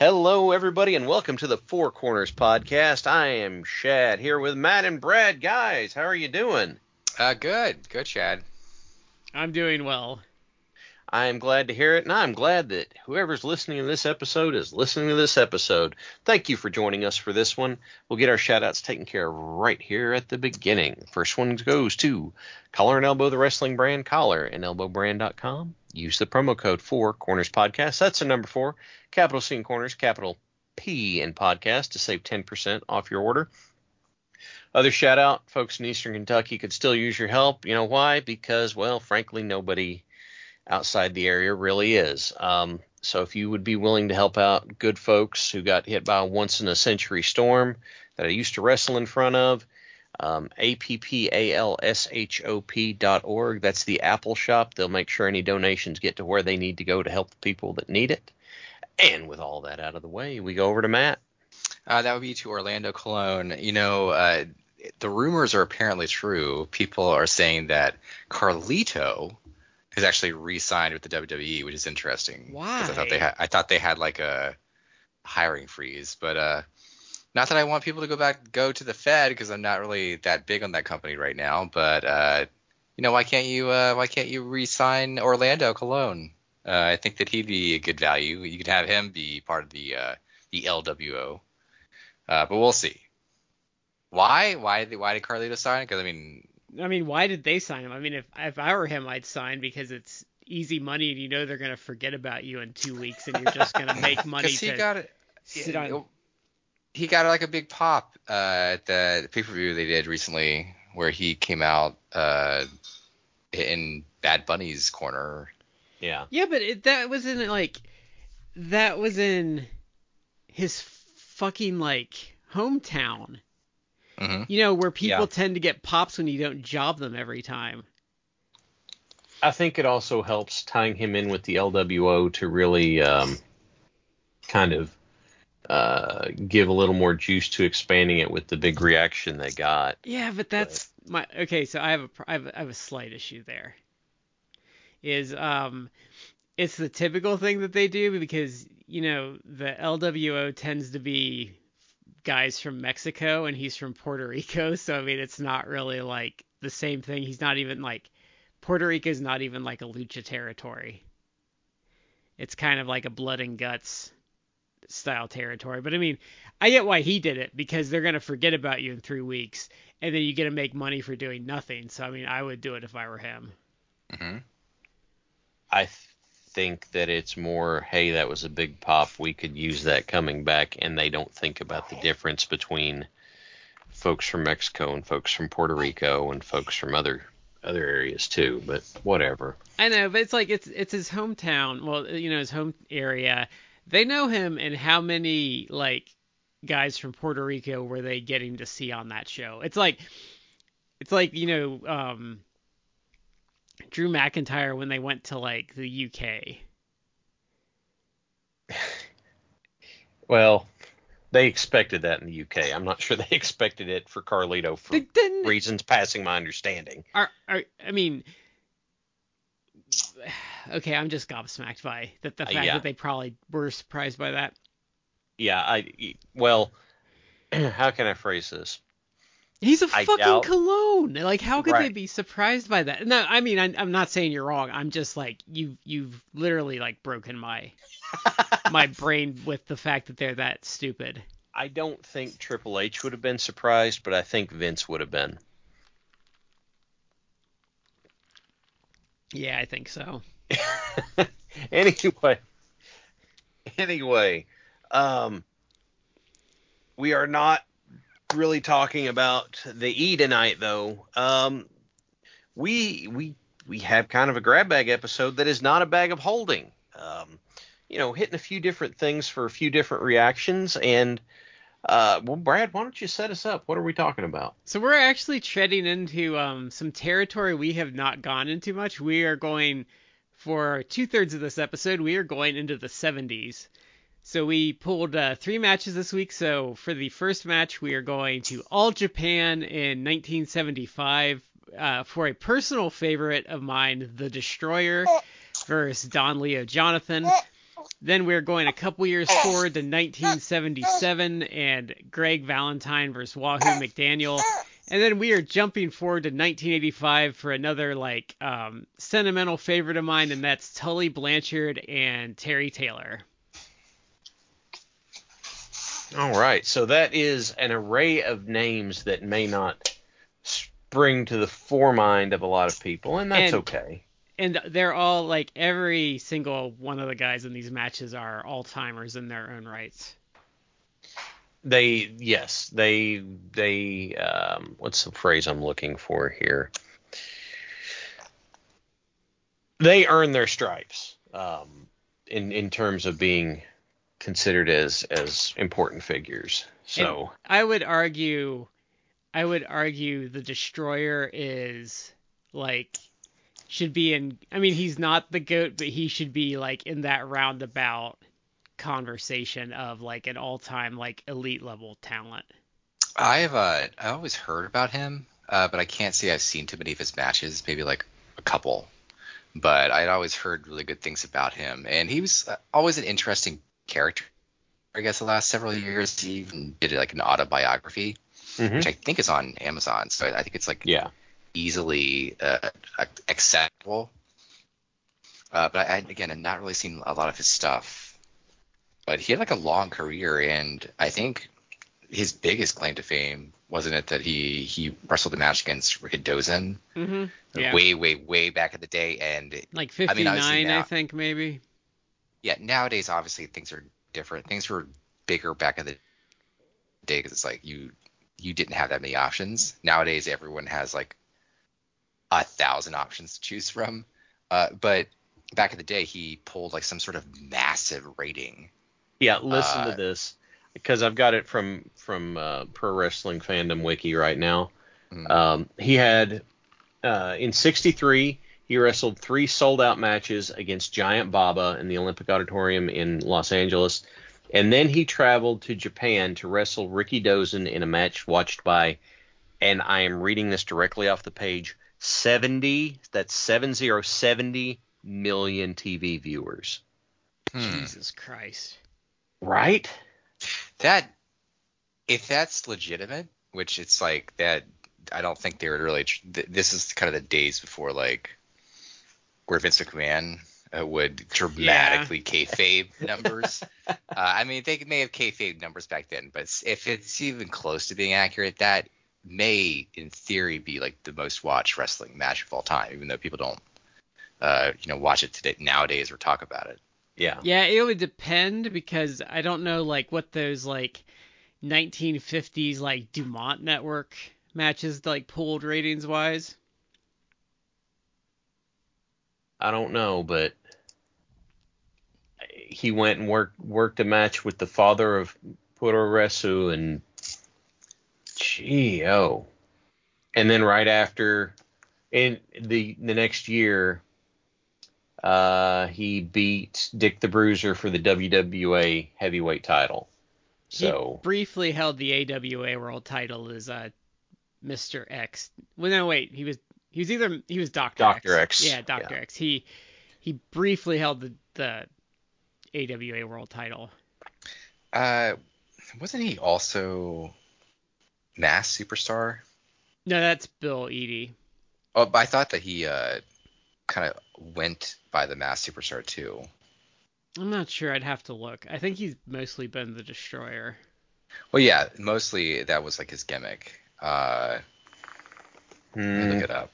Hello, everybody, and welcome to the Four Corners Podcast. I am Shad here with Matt and Brad. Guys, how are you doing? Good, Shad. I'm doing well. I am glad to hear it, and I'm glad that whoever's listening to this episode is listening to this episode. Thank you for joining us for this one. We'll get our shout-outs taken care of right here at the beginning. First one goes to Collar and Elbow, the wrestling brand, collarandelbowbrand.com. Use the promo code 4CornersPodcast. That's the number 4, capital C in Corners, capital P in Podcast, to save 10% off your order. Other shout-out, folks in Eastern Kentucky could still use your help. You know why? Because, well, frankly, nobody outside the area really is. So if you would be willing to help out good folks who got hit by a once-in-a-century storm that I used to wrestle in front of, appalshop.org. That's the Apple Shop. They'll make sure any donations get to where they need to go to help the people that need it. And with all that out of the way, we go over to Matt. That would be to Orlando Colón. You know, the rumors are apparently true. People are saying that Carlito has actually re-signed with the WWE, which is interesting. Why? I thought they had like a hiring freeze, but not that I want people to go to the Fed, because I'm not really that big on that company right now. But you know, why can't you re-sign Orlando Colón? I think that he'd be a good value. You could have him be part of the LWO. But we'll see. Why did Carlito sign? Because I mean, why did they sign him? I mean, if I were him, I'd sign, because it's easy money, and you know they're gonna forget about you in 2 weeks, and you're just gonna make money. Because He got like a big pop at the pay-per-view they did recently, where he came out in Bad Bunny's corner. Yeah. Yeah, but that was in his fucking like hometown. Mm-hmm. You know, where people tend to get pops when you don't job them every time. I think it also helps tying him in with the LWO to really give a little more juice to expanding it with the big reaction they got. Yeah, but so I have a slight issue there. Is it's the typical thing that they do, because you know the LWO tends to be guys from Mexico and he's from Puerto Rico, so I mean it's not really like the same thing. He's not even like Puerto Rico's not even like a lucha territory. It's kind of like a blood and guts style territory, but I mean I get why he did it, because they're going to forget about you in 3 weeks, and then you get to make money for doing nothing. So I mean I would do it if I were him. Mm-hmm. I think that it's more, hey, that was a big pop, we could use that coming back, and they don't think about the difference between folks from Mexico and folks from Puerto Rico and folks from other areas too, but whatever. I know, but it's like it's his hometown, well, you know, his home area. They know him, and how many like guys from Puerto Rico were they getting to see on that show? It's like you know, Drew McIntyre when they went to like the UK. Well, they expected that in the UK. I'm not sure they expected it for Carlito for reasons passing my understanding. Okay, I'm just gobsmacked by the fact that they probably were surprised by that. Yeah, well, how can I phrase this? He's a fucking cologne. Like, how could they be surprised by that? No, I mean, I'm not saying you're wrong. I'm just like, you've literally like broken my brain with the fact that they're that stupid. I don't think Triple H would have been surprised, but I think Vince would have been. Yeah, I think so. Anyway, we are not really talking about the E tonight, though. We have kind of a grab bag episode that is not a bag of holding. Hitting a few different things for a few different reactions. And, Brad, why don't you set us up? What are we talking about? So we're actually treading into some territory we have not gone into much. We are going, for 2/3 of this episode, we are going into the 70s. So we pulled 3 matches this week. So for the first match, we are going to All Japan in 1975 for a personal favorite of mine, The Destroyer versus Don Leo Jonathan. Then we're going a couple years forward to 1977 and Greg Valentine versus Wahoo McDaniel. And then we are jumping forward to 1985 for another sentimental favorite of mine, and that's Tully Blanchard and Terry Taylor. All right, so that is an array of names that may not spring to the foremind of a lot of people, and that's okay. And they're all, every single one of the guys in these matches are all-timers in their own rights. They what's the phrase I'm looking for here? They earn their stripes, in terms of being considered as important figures. So and I would argue the Destroyer is should be in. I mean, he's not the GOAT, but he should be in that roundabout conversation of an all-time elite level talent. I always heard about him, but I can't say I've seen too many of his matches. Maybe a couple, but I'd always heard really good things about him, and he was always an interesting character. I guess the last several years he even did an autobiography, mm-hmm. which I think is on Amazon, so I think it's easily accessible, but I have not really seen a lot of his stuff, but he had a long career, and I think his biggest claim to fame, wasn't it that he wrestled a match against Rikidōzan, mm-hmm. yeah. way back in the day, and 59 I think maybe. Yeah, nowadays, obviously, things are different. Things were bigger back in the day because it's you didn't have that many options. Nowadays, everyone has 1,000 options to choose from. But back in the day, he pulled some sort of massive rating. Yeah, listen to this because I've got it from Pro Wrestling Fandom Wiki right now. Mm-hmm. He had in 1963... he wrestled 3 sold-out matches against Giant Baba in the Olympic Auditorium in Los Angeles, and then he traveled to Japan to wrestle Rikidōzan in a match watched by, and I am reading this directly off the page, 70 million TV viewers. Jesus Christ. Right? That, if that's legitimate, which it's that, I don't think they were really, this is kind of the days before where Vince McMahon would dramatically kayfabe numbers. I mean, they may have kayfabe numbers back then, but if it's even close to being accurate, that may, in theory, be the most watched wrestling match of all time, even though people don't, watch it today nowadays or talk about it. Yeah. Yeah, it would depend because I don't know what those 1950s Dumont Network matches pulled ratings wise. I don't know, but he went and worked a match with the father of Puroresu and G.O. And then right after, in the next year, he beat Dick the Bruiser for the WWA heavyweight title. So he briefly held the AWA world title as Mr. X. Well, no, wait, he was Doctor X. Yeah, Doctor X. He briefly held the AWA World Title. Wasn't he also Mass Superstar? No, that's Bill Eadie. Oh, but I thought that he kind of went by the Mass Superstar too. I'm not sure. I'd have to look. I think he's mostly been the Destroyer. Well, yeah, mostly that was his gimmick. Look it up.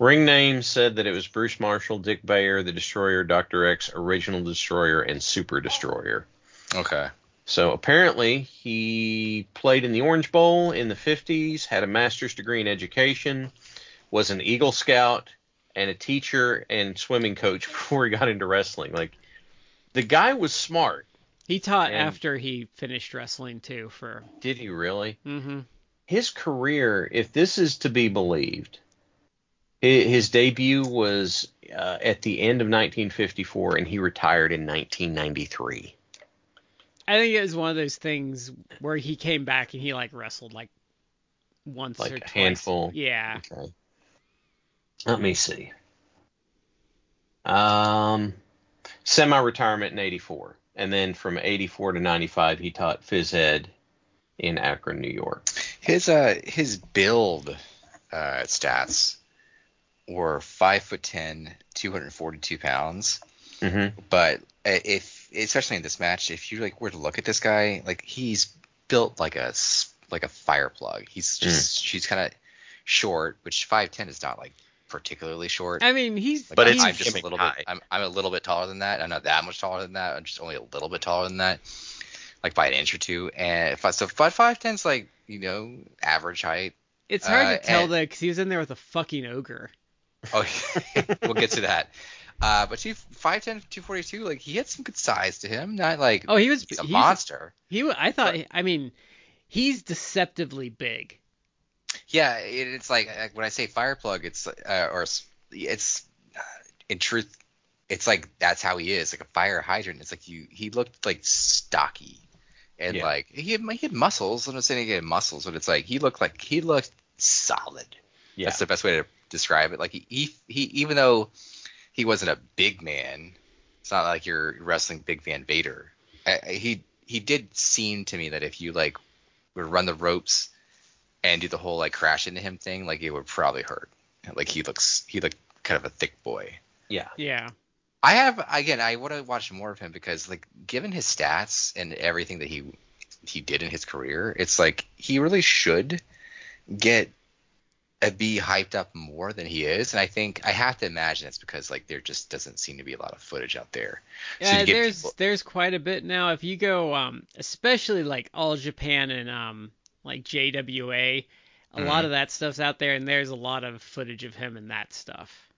Ring name said that it was Bruce Marshall, Dick Bayer, The Destroyer, Doctor X, Original Destroyer, and Super Destroyer. Okay. So apparently he played in the Orange Bowl in the 50s, had a master's degree in education, was an Eagle Scout, and a teacher and swimming coach before he got into wrestling. Like, the guy was smart. He taught after he finished wrestling too. For did he really? Mm-hmm. His career, if this is to be believed. His debut was at the end of 1954, and he retired in 1993. I think it was one of those things where he came back and he like wrestled like once or twice. Like a handful. Yeah. Okay. Let me see. Semi-retirement in 84, and then from 84 to 95, he taught phys ed in Akron, New York. His build stats. Were 5'10", 242 pounds. Mm-hmm. But if, especially in this match, if you like were to look at this guy, like he's built like a fire plug. He's just she's kind of short, which 5'10" is not like particularly short. I mean, he's like, but I'm just a little high. Bit. I'm a little bit taller than that. I'm not that much taller than that. I'm just only a little bit taller than that, like by an inch or two. And so 5'10" is like, you know, average height. It's hard to tell though, because he was in there with a fucking ogre. Oh, we'll get to that. But 5'10", 242, like he had some good size to him. Not like he's a monster. He's deceptively big. Yeah, it's like when I say fireplug, it's in truth, it's like that's how he is, like a fire hydrant. It's like he looked like stocky, and like he had muscles. I'm not saying he had muscles, but it's like he looked solid. Yeah. That's the best way to describe it. Like he even though he wasn't a big man, it's not like you're wrestling Big Van Vader. He did seem to me that if you like would run the ropes and do the whole like crash into him thing, like it would probably hurt. Like he looked kind of a thick boy. Yeah. I want to watch more of him because like given his stats and everything that he did in his career, it's like he really should be hyped up more than he is, and I think I have to imagine it's because like there just doesn't seem to be a lot of footage out there. Yeah, so there's quite a bit now. If you go, especially like All Japan and like JWA, a lot of that stuff's out there, and there's a lot of footage of him and that stuff.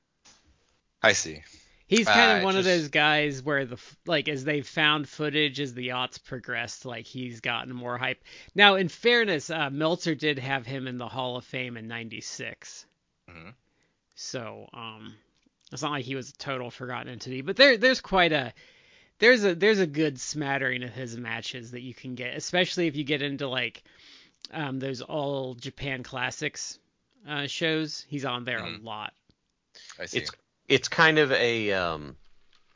I see. He's kind of one of those guys where as they've found footage as the aughts progressed, like he's gotten more hype. Now, in fairness, Meltzer did have him in the Hall of Fame in '96, mm-hmm. So it's not like he was a total forgotten entity. But there's a good smattering of his matches that you can get, especially if you get into like those All Japan Classics shows. He's on there a lot. I see. It's kind of a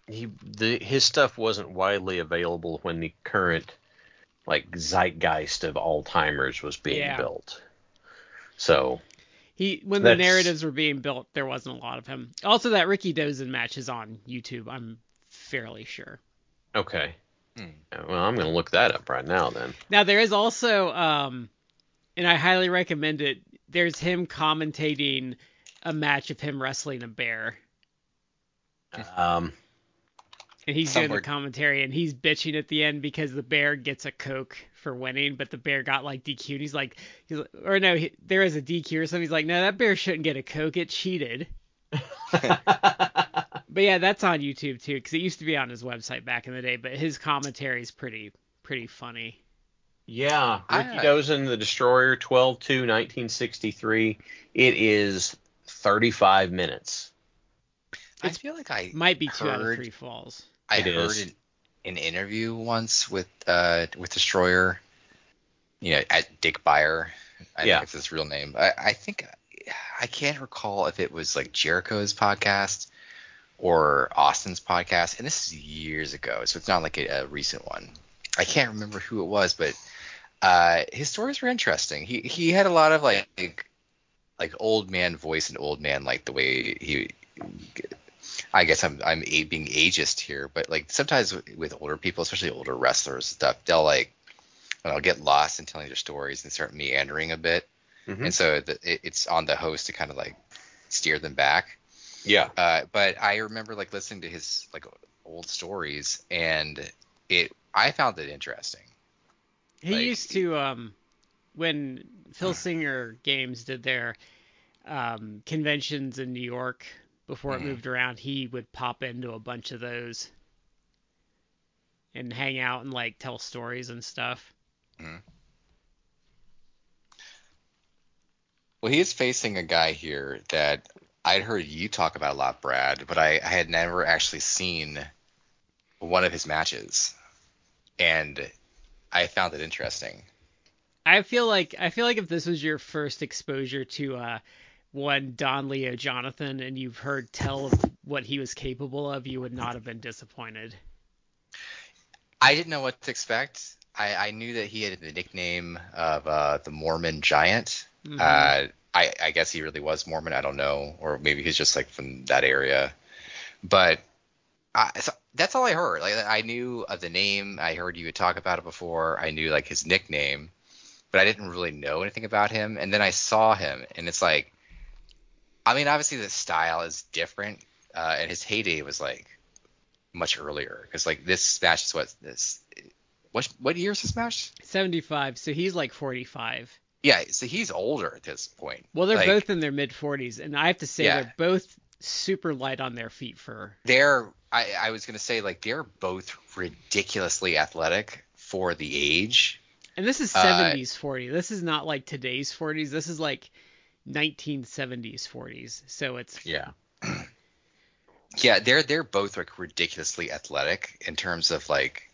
his stuff wasn't widely available when the current like zeitgeist of all timers was being built. So when the narratives were being built, there wasn't a lot of him. Also, that Rikidōzan match is on YouTube, I'm fairly sure. Okay. Well, I'm going to look that up right now then. Now there is also and I highly recommend it. There's him commentating a match of him wrestling a bear. And he's doing the commentary, and he's bitching at the end because the bear gets a Coke for winning, but the bear got like DQ'd. There is a DQ or something. He's like, no, that bear shouldn't get a Coke. It cheated. But yeah, that's on YouTube too, because it used to be on his website back in the day. But his commentary is pretty funny. Yeah, Rikidōzan, The Destroyer, 12/2/1963. It is 35 minutes. I feel like I might be 2 out of 3 falls. I heard an interview once with Destroyer, you know, at Dick Bayer. I think it's his real name. I think I can't recall if it was like Jericho's podcast or Austin's podcast, and this is years ago, so it's not like a recent one. I can't remember who it was, but his stories were interesting. He had a lot of like old man voice and old man like the way he. I guess I'm being ageist here, but like sometimes with older people, especially older wrestlers and stuff, they'll like get lost in telling their stories and start meandering a bit, and so it's on the host to kind of like steer them back. Yeah. But I remember like listening to his like old stories, and I found it interesting. He used to when Phil Singer Games did their conventions in New York before it moved around, he would pop into a bunch of those and hang out and like tell stories and stuff. Mm-hmm. Well, he is facing a guy here that I'd heard you talk about a lot, Brad, but I had never actually seen one of his matches, and I found it interesting. I feel like if this was your first exposure to one Don Leo Jonathan and you've heard tell of what he was capable of, you would not have been disappointed. I didn't know what to expect. I knew that he had the nickname of the Mormon Giant. Mm-hmm. I guess he really was Mormon. I don't know. Or maybe he's just like from that area. But so that's all I heard. Like, I knew of the name. I heard you would talk about it before. I knew like his nickname, but I didn't really know anything about him. And then I saw him, and it's like, I mean, obviously the style is different, and his heyday was like much earlier, because like this match is what year is this match? 75. So he's like 45. Yeah, so he's older at this point. Well, they're like, both in their mid 40s, and I have to say they're both super light on their feet for. I was gonna say like they're both ridiculously athletic for the age. And this is 70s 40. This is not like today's 40s. This is like 1970s 40s. So it's yeah, they're both like ridiculously athletic in terms of like,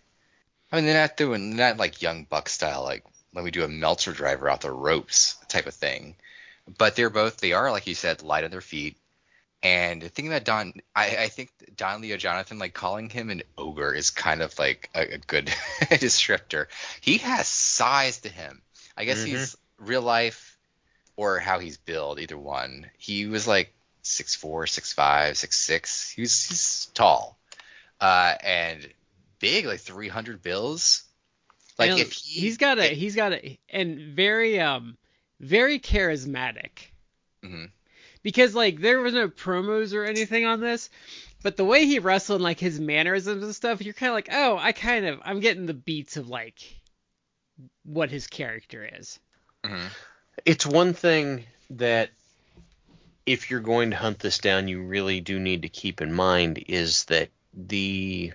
I mean, they're not like young buck style like let me do a Meltzer driver off the ropes type of thing, but they are like you said light on their feet. And the thing about Don, I think Don Leo Jonathan, like calling him an ogre is kind of like a good descriptor. He has size to him. I guess he's real life or how he's billed, either one. He was like 6'4", 6'5", 6'6". He's tall and big, like 300 bills. Like and if he's got a and very very charismatic. Mm-hmm. Because, like, there was no promos or anything on this, but the way he wrestled and, like, his mannerisms and stuff, you're kind of like, oh, I'm getting the beats of, like, what his character is. Mm-hmm. It's one thing that if you're going to hunt this down, you really do need to keep in mind is that the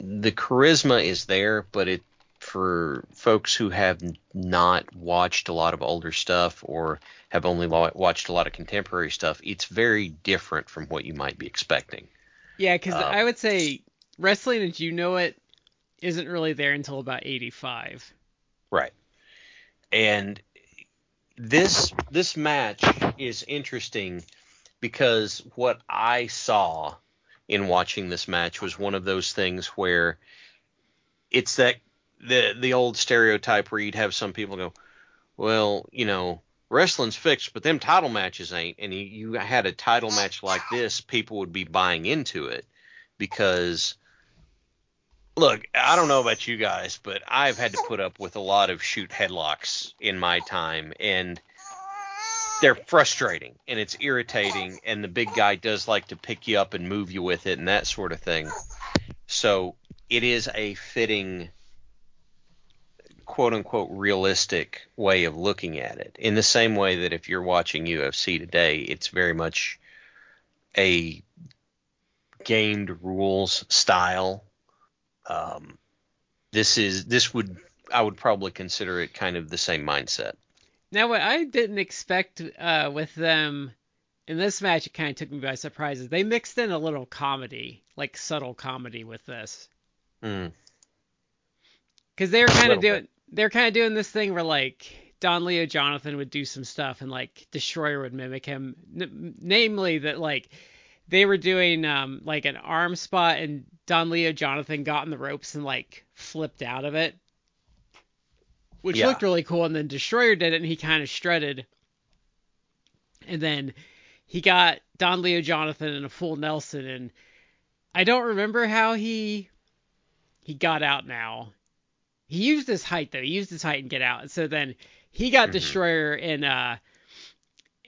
charisma is there, but it for folks who have not watched a lot of older stuff or have only watched a lot of contemporary stuff, it's very different from what you might be expecting. Yeah, because I would say wrestling as you know it isn't really there until about 85. Right. And this match is interesting because what I saw in watching this match was one of those things where it's that the old stereotype where you'd have some people go, well, you know, wrestling's fixed, but them title matches ain't. And you had a title match like this, people would be buying into it because, look, I don't know about you guys, but I've had to put up with a lot of shoot headlocks in my time, and they're frustrating and it's irritating, and the big guy does like to pick you up and move you with it and that sort of thing. So it is a fitting quote-unquote realistic way of looking at it, in the same way that if you're watching UFC today, it's very much a gamed rules style. I would probably consider it kind of the same mindset. Now, what I didn't expect with them in this match, it kind of took me by surprise, is they mixed in a little comedy, like subtle comedy with this. Because they were kind of doing... They're kind of doing this thing where, like, Don Leo Jonathan would do some stuff and, like, Destroyer would mimic him. Namely that, like, they were doing, like, an arm spot and Don Leo Jonathan got in the ropes and, like, flipped out of it. Which looked really cool. And then Destroyer did it and he kind of strutted. And then he got Don Leo Jonathan in a full Nelson. And I don't remember how he got out now. He used his height, though. He used his height and get out. And so then he got Destroyer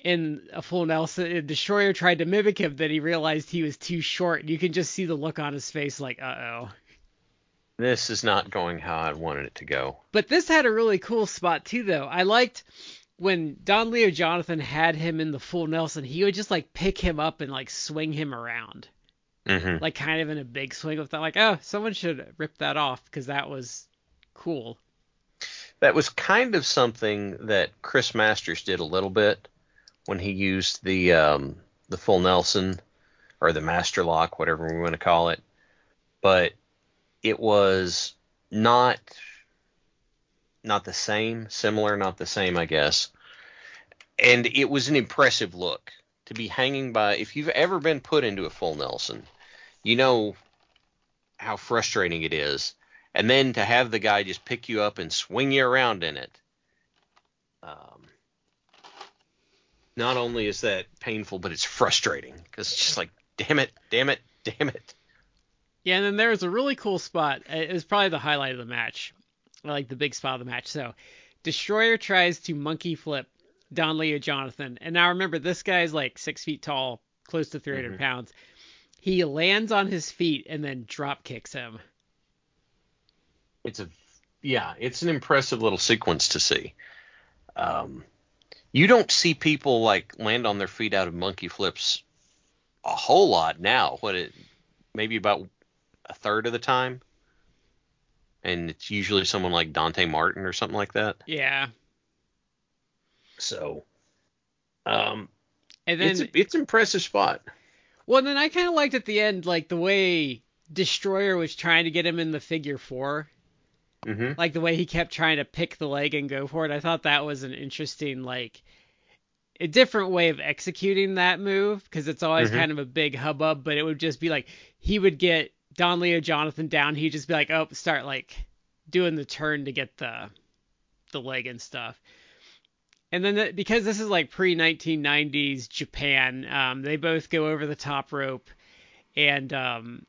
in a full Nelson. Destroyer tried to mimic him, then he realized he was too short. You can just see the look on his face like, uh-oh. This is not going how I wanted it to go. But this had a really cool spot, too, though. I liked when Don Leo Jonathan had him in the full Nelson, he would just, like, pick him up and, like, swing him around. Mm-hmm. Like, kind of in a big swing with that. Like, oh, someone should rip that off because that was cool. That was kind of something that Chris Masters did a little bit when he used the full Nelson or the master lock, whatever we want to call it. But it was not the same, similar, not the same, I guess. And it was an impressive look to be hanging by. If you've ever been put into a full Nelson, you know how frustrating it is. And then to have the guy just pick you up and swing you around in it. Not only is that painful, but it's frustrating because it's just like, damn it, damn it, damn it. Yeah, and then there was a really cool spot. It was probably the highlight of the match, like the big spot of the match. So Destroyer tries to monkey flip Don Leo Jonathan. And now remember, this guy's like 6 feet tall, close to 300 pounds. He lands on his feet and then drop kicks him. It's an impressive little sequence to see. You don't see people like land on their feet out of monkey flips a whole lot now. Maybe about a third of the time, and it's usually someone like Dante Martin or something like that. Yeah. So, and then it's an impressive spot. Well, and then I kind of liked at the end, like the way Destroyer was trying to get him in the figure four. Mm-hmm. Like the way he kept trying to pick the leg and go for it. I thought that was an interesting, like a different way of executing that move, because it's always kind of a big hubbub, but it would just be like he would get Don Leo Jonathan down. He'd just be like, oh, start like doing the turn to get the leg and stuff. And then because this is like pre-1990s Japan, they both go over the top rope, and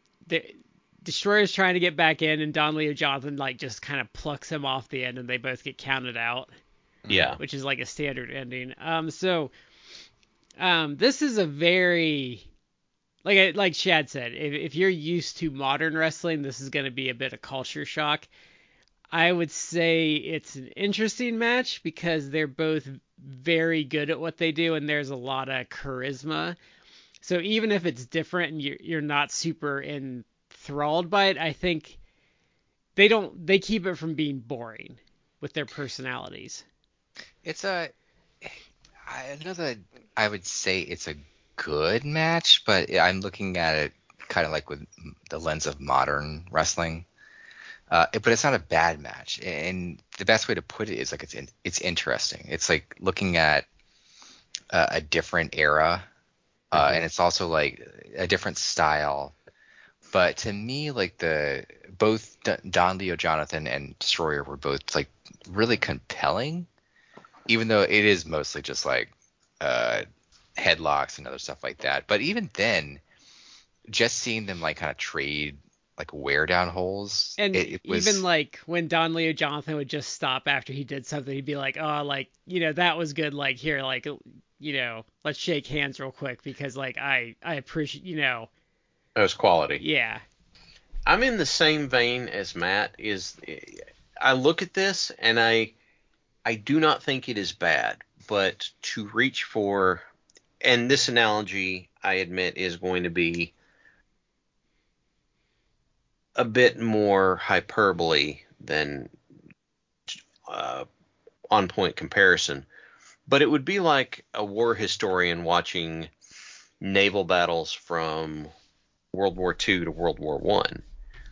Destroyer's trying to get back in, and Don Leo Jonathan like just kind of plucks him off the end, and they both get counted out. Yeah, which is like a standard ending. So this is a very like Shad said, if you're used to modern wrestling, this is going to be a bit of culture shock. I would say it's an interesting match because they're both very good at what they do, and there's a lot of charisma. So even if it's different and you're not super enthralled by it, I think they keep it from being boring with their personalities. I would say it's a good match, but I'm looking at it kind of like with the lens of modern wrestling. But it's not a bad match, and the best way to put it is like it's interesting. It's like looking at a different era, and it's also like a different style. But to me, like both Don Leo Jonathan and Destroyer were both like really compelling. Even though it is mostly just like headlocks and other stuff like that. But even then, just seeing them like kind of trade like wear down holes. And it was even like when Don Leo Jonathan would just stop after he did something, he'd be like, oh, like, you know, that was good. Like, here, like, you know, let's shake hands real quick because like I appreciate, you know. That was quality. Yeah. I'm in the same vein as Matt. I look at this and I do not think it is bad, but to reach for, and this analogy, I admit, is going to be a bit more hyperbole than on-point comparison, but it would be like a war historian watching naval battles from World War II to World War I.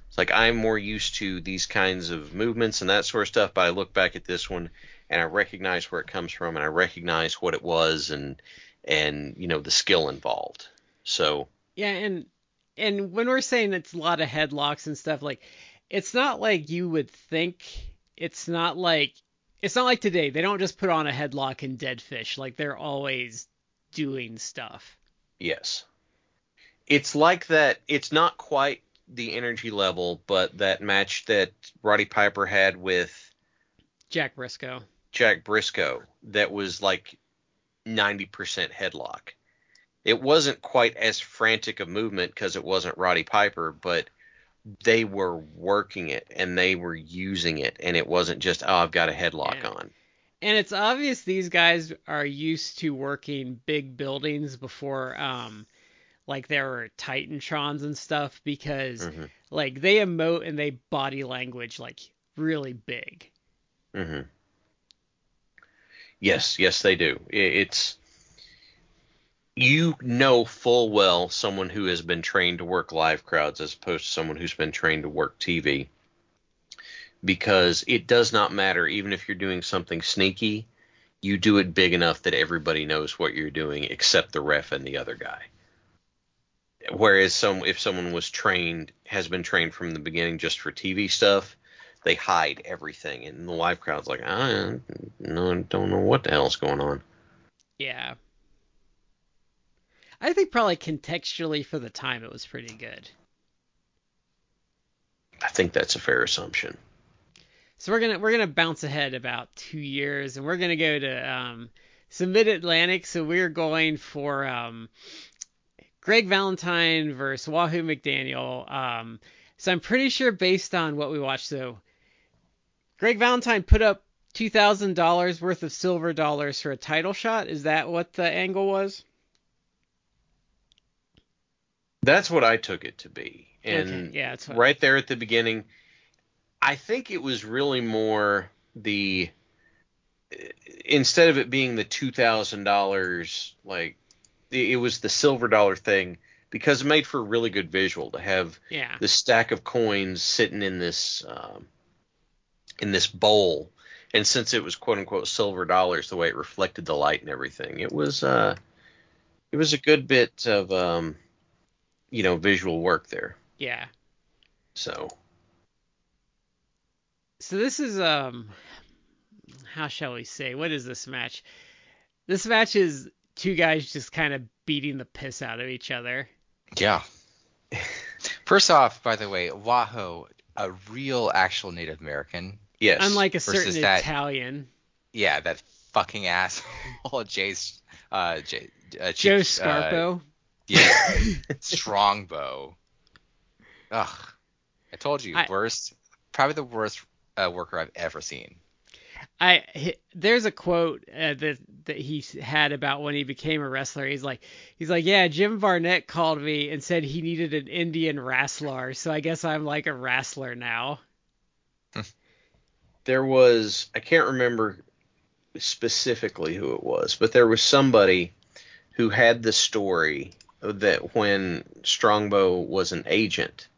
It's like I'm more used to these kinds of movements and that sort of stuff, but I look back at this one and I recognize where it comes from, and I recognize what it was, and you know, the skill involved. So yeah, and when we're saying it's a lot of headlocks and stuff, like it's not like you would think. It's not like today. They don't just put on a headlock and dead fish. Like they're always doing stuff. Yes. It's like that. It's not quite the energy level, but that match that Roddy Piper had with Jack Briscoe. That was like 90% headlock. It wasn't quite as frantic a movement because it wasn't Roddy Piper, but they were working it and they were using it, and it wasn't just, oh, I've got a headlock on. And it's obvious these guys are used to working big buildings before, like there were Titantrons and stuff, because like they emote and they body language like really big. Yes, they do. It's, you know full well someone who has been trained to work live crowds as opposed to someone who's been trained to work TV, because it does not matter. Even if you're doing something sneaky, you do it big enough that everybody knows what you're doing except the ref and the other guy. Whereas if someone was trained, has been trained from the beginning just for TV stuff, they hide everything. And the live crowd's like, I don't know what the hell's going on. Yeah. I think probably contextually for the time it was pretty good. I think that's a fair assumption. So we're gonna bounce ahead about 2 years, and we're gonna go to some Mid-Atlantic. So we're going for Greg Valentine versus Wahoo McDaniel. So I'm pretty sure based on what we watched, though, Greg Valentine put up $2,000 worth of silver dollars for a title shot. Is that what the angle was? That's what I took it to be. And okay, yeah, that's right there at the beginning, I think it was really more the, instead of it being the $2,000, like it was the silver dollar thing, because it made for a really good visual to have the stack of coins sitting in this bowl. And since it was quote unquote silver dollars, the way it reflected the light and everything, it was a good bit of, you know, visual work there. Yeah. So this is, how shall we say, what is this match? This match is two guys just kind of beating the piss out of each other. Yeah. First off, by the way, Wahoo, a real actual Native American. Yes. Unlike a certain Italian. Yeah, that fucking asshole Joe Scarpo. Yeah, Strongbow. Ugh, I told you, probably the worst worker I've ever seen. There's a quote that he had about when he became a wrestler. He's like, yeah, Jim Barnett called me and said he needed an Indian wrestler, so I guess I'm like a wrestler now. There was, I can't remember specifically who it was, but there was somebody who had the story that when Strongbow was an agent,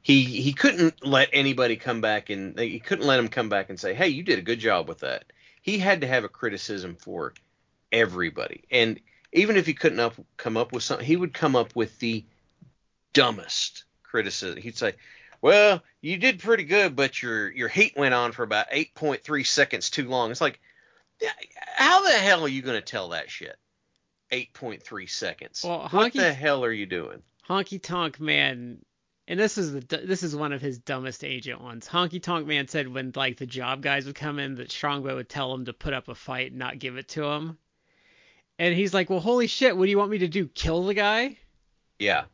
he couldn't let anybody come back, and he couldn't let him come back and say, hey, you did a good job with that. He had to have a criticism for everybody. And even if he couldn't come up with something, he would come up with the dumbest criticism. He'd say, well, you did pretty good, but your heat went on for about 8.3 seconds too long. It's like, how the hell are you going to tell that shit? 8.3 seconds. Well, what the hell are you doing? Honky Tonk Man, and this is one of his dumbest agent ones. Honky Tonk Man said when like the job guys would come in that Strongbow would tell him to put up a fight and not give it to him. And he's like, well, holy shit, what do you want me to do? Kill the guy? Yeah.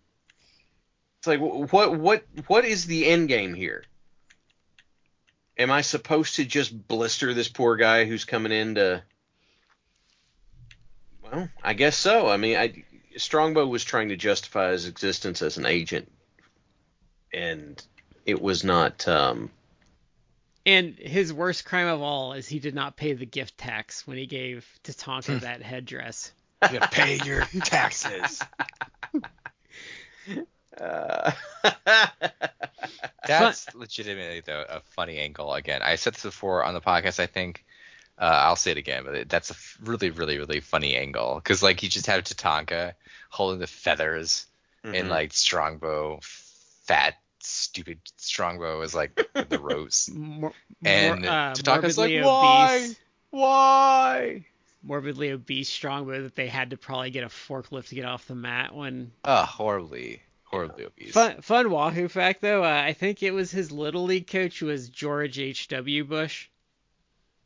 It's like, what is the end game here? Am I supposed to just blister this poor guy who's coming in to... Well, I guess so. I mean, Strongbow was trying to justify his existence as an agent, and it was not... And his worst crime of all is he did not pay the gift tax when he gave Tatanka that headdress. You pay your taxes. That's legitimately, though, a funny angle. Again, I said this before on the podcast, I think. I'll say it again, but that's a really, really, really funny angle, because like you just have Tatanka holding the feathers, and like Strongbow, fat, stupid Strongbow is like the ropes, and Tatanka's like, why? Morbidly obese Strongbow that they had to probably get a forklift to get off the mat when. Horribly obese. Fun Wahoo fact though, I think it was his Little League coach was George H.W. Bush.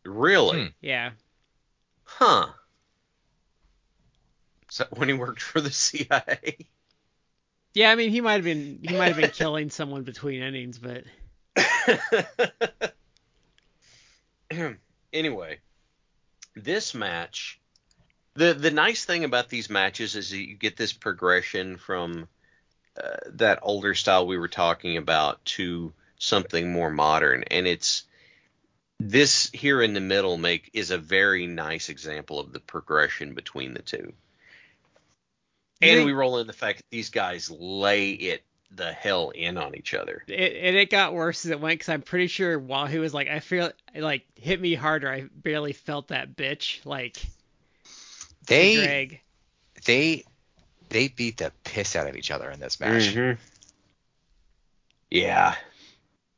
Really? Yeah. Huh. when he worked for the CIA. Yeah, I mean, he might have been killing someone between innings, but anyway, this match, the nice thing about these matches is that you get this progression from that older style we were talking about to something more modern, and it's this here in the middle is a very nice example of the progression between the two. And we roll in the fact that these guys lay it the hell in on each other. It got worse as it went, because I'm pretty sure Wahoo was like, I feel like hit me harder. I barely felt that bitch. Like they beat the piss out of each other in this match. Mm-hmm. Yeah.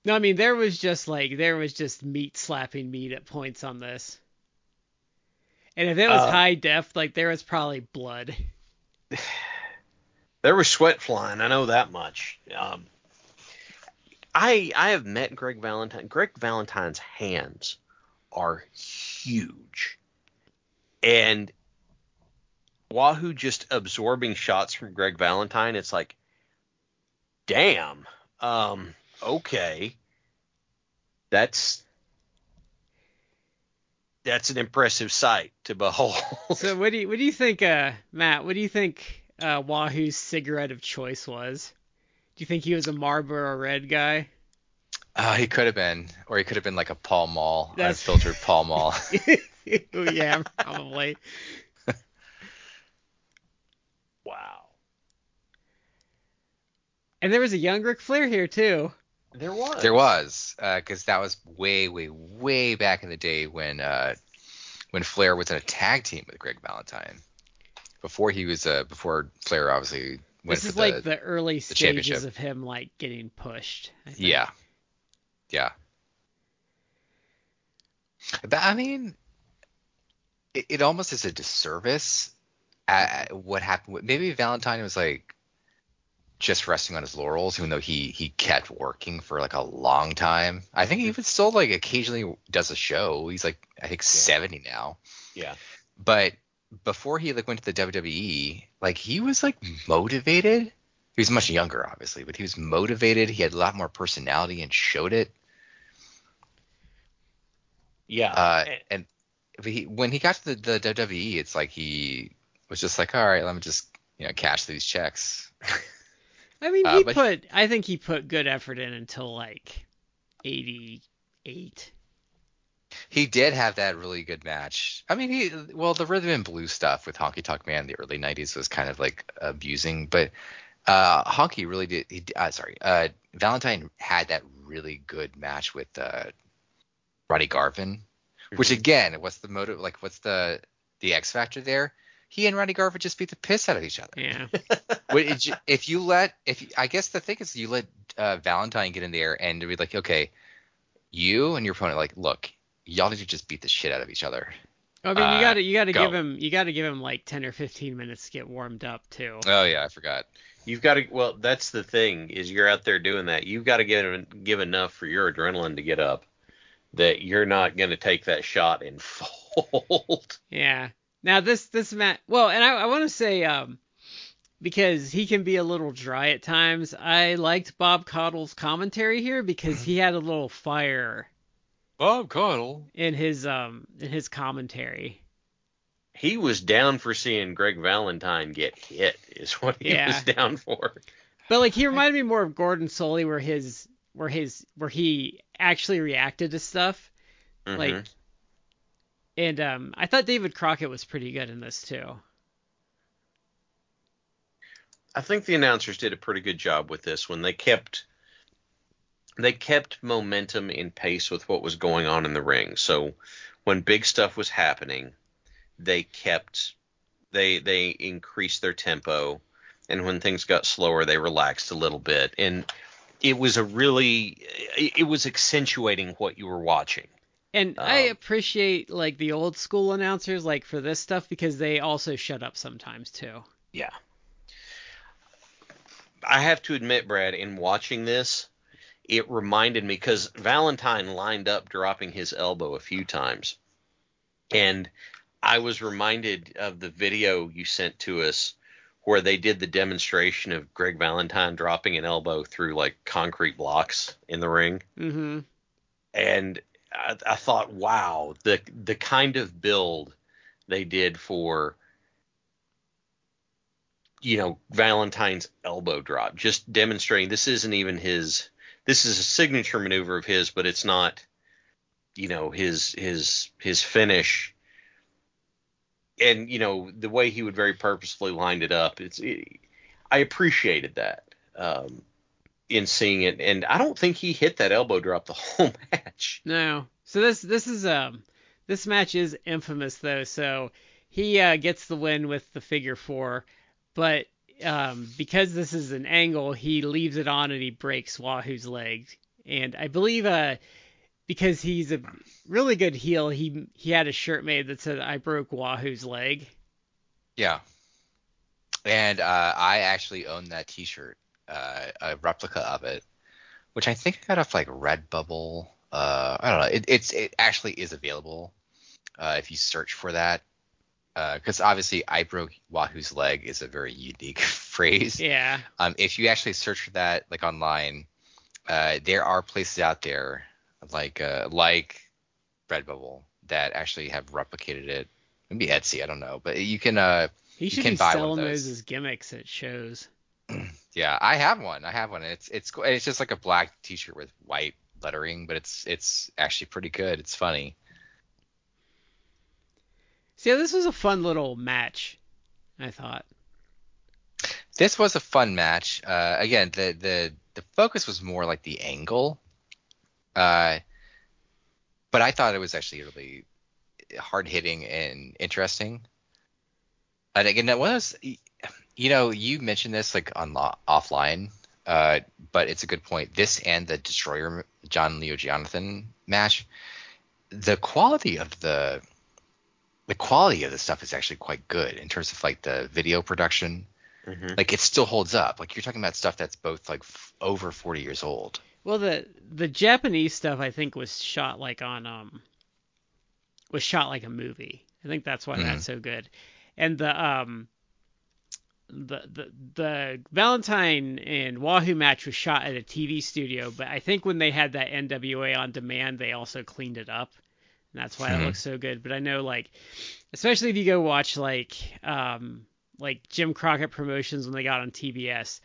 No, I mean, there was just meat slapping meat at points on this. And if it was high def, like there was probably blood. There was sweat flying. I know that much. I have met Greg Valentine. Greg Valentine's hands are huge, and Wahoo just absorbing shots from Greg Valentine. It's like, damn. Okay, that's an impressive sight to behold. So what do you think, Matt? What do you think Wahoo's cigarette of choice was? Do you think he was a Marlboro Red guy? He could have been, or he could have been like a Pall Mall, unfiltered Pall Mall. Yeah, probably. Wow. And there was a young Ric Flair here too. There was, because that was way, way, way back in the day when Flair was in a tag team with Greg Valentine. Before Flair obviously went to the championship. This is like the early stages of him like getting pushed, I think. Yeah, yeah. But I mean, it almost is a disservice at what happened. Maybe Valentine was like just resting on his laurels, even though he kept working for like a long time. I think he even still like occasionally does a show. He's like, I think 70 now. Yeah. But before he like went to the WWE, like he was like motivated. He was much younger, obviously, but he was motivated. He had a lot more personality and showed it. Yeah. When he got to the WWE, it's like he was just like, all right, let me just, cash these checks. I mean, I think he put good effort in until like 88. He did have that really good match. I mean, the rhythm and blues stuff with Honky Tonk Man in the early 90s was kind of like abusing, but Valentine had that really good match with Roddy Garvin, which again, what's the motive? Like, what's the X factor there? He and Roddy Garvin just beat the piss out of each other. Yeah. I guess the thing is, you let Valentine get in there and be like, okay, you and your opponent, like, look, y'all need to just beat the shit out of each other. I mean, you got to give him like 10 or 15 minutes to get warmed up too. Oh yeah, I forgot. You've got to. Well, that's the thing is you're out there doing that. You've got to give enough for your adrenaline to get up that you're not going to take that shot and fold. Yeah. Now this match, well, and I want to say because he can be a little dry at times, I liked Bob Cottle's commentary here because he had a little fire. Bob Cottle in his commentary. He was down for seeing Greg Valentine get hit is what he was down for. But like he reminded me more of Gordon Sully where he actually reacted to stuff. Mm-hmm. Like. And I thought David Crockett was pretty good in this, too. I think the announcers did a pretty good job with this when they kept momentum in pace with what was going on in the ring. So when big stuff was happening, they increased their tempo. And when things got slower, they relaxed a little bit. And it was it was accentuating what you were watching. And I appreciate like the old school announcers like for this stuff because they also shut up sometimes too. Yeah. I have to admit, Brad, in watching this, it reminded me because Valentine lined up dropping his elbow a few times. And I was reminded of the video you sent to us where they did the demonstration of Greg Valentine dropping an elbow through like concrete blocks in the ring. Mm-hmm. And I thought, wow, the kind of build they did for, you know, Valentine's elbow drop, just demonstrating this isn't even his, this is a signature maneuver of his, but it's not, you know, his finish. And, you know, the way he would very purposefully lined it up, I appreciated that in seeing it. And I don't think he hit that elbow drop the whole match. No. So this match is infamous, though. So he gets the win with the figure four. But because this is an angle, he leaves it on and he breaks Wahoo's leg. And I believe because he's a really good heel, he had a shirt made that said, "I broke Wahoo's leg." Yeah. And I actually own that t-shirt, a replica of it, which I think I got off like Redbubble. I don't know. It actually is available if you search for that. Because obviously, "I broke Wahoo's leg" is a very unique phrase. Yeah. If you actually search for that like online, there are places out there like Redbubble that actually have replicated it. Maybe Etsy, I don't know, but you can buy one of those. He should be selling those as gimmicks at shows. Yeah, I have one. It's cool. It's just like a black t-shirt with white lettering, but it's actually pretty good. It's funny. So yeah, this was a fun little match, I thought. This was a fun match. Again, the focus was more like the angle. But I thought it was actually really hard hitting and interesting. And again, that was, you know, you mentioned this like offline, but it's a good point. This and the Destroyer Don Leo Jonathan match, the quality of the stuff is actually quite good in terms of like the video production. Mm-hmm. Like it still holds up. Like you're talking about stuff that's both like over 40 years old. Well, the Japanese stuff I think was shot like a movie. I think that's why that's so good. And the Valentine and Wahoo match was shot at a TV studio, but I think when they had that NWA on demand, they also cleaned it up, and that's why it looks so good. But I know, like, especially if you go watch like Jim Crockett Promotions when they got on TBS.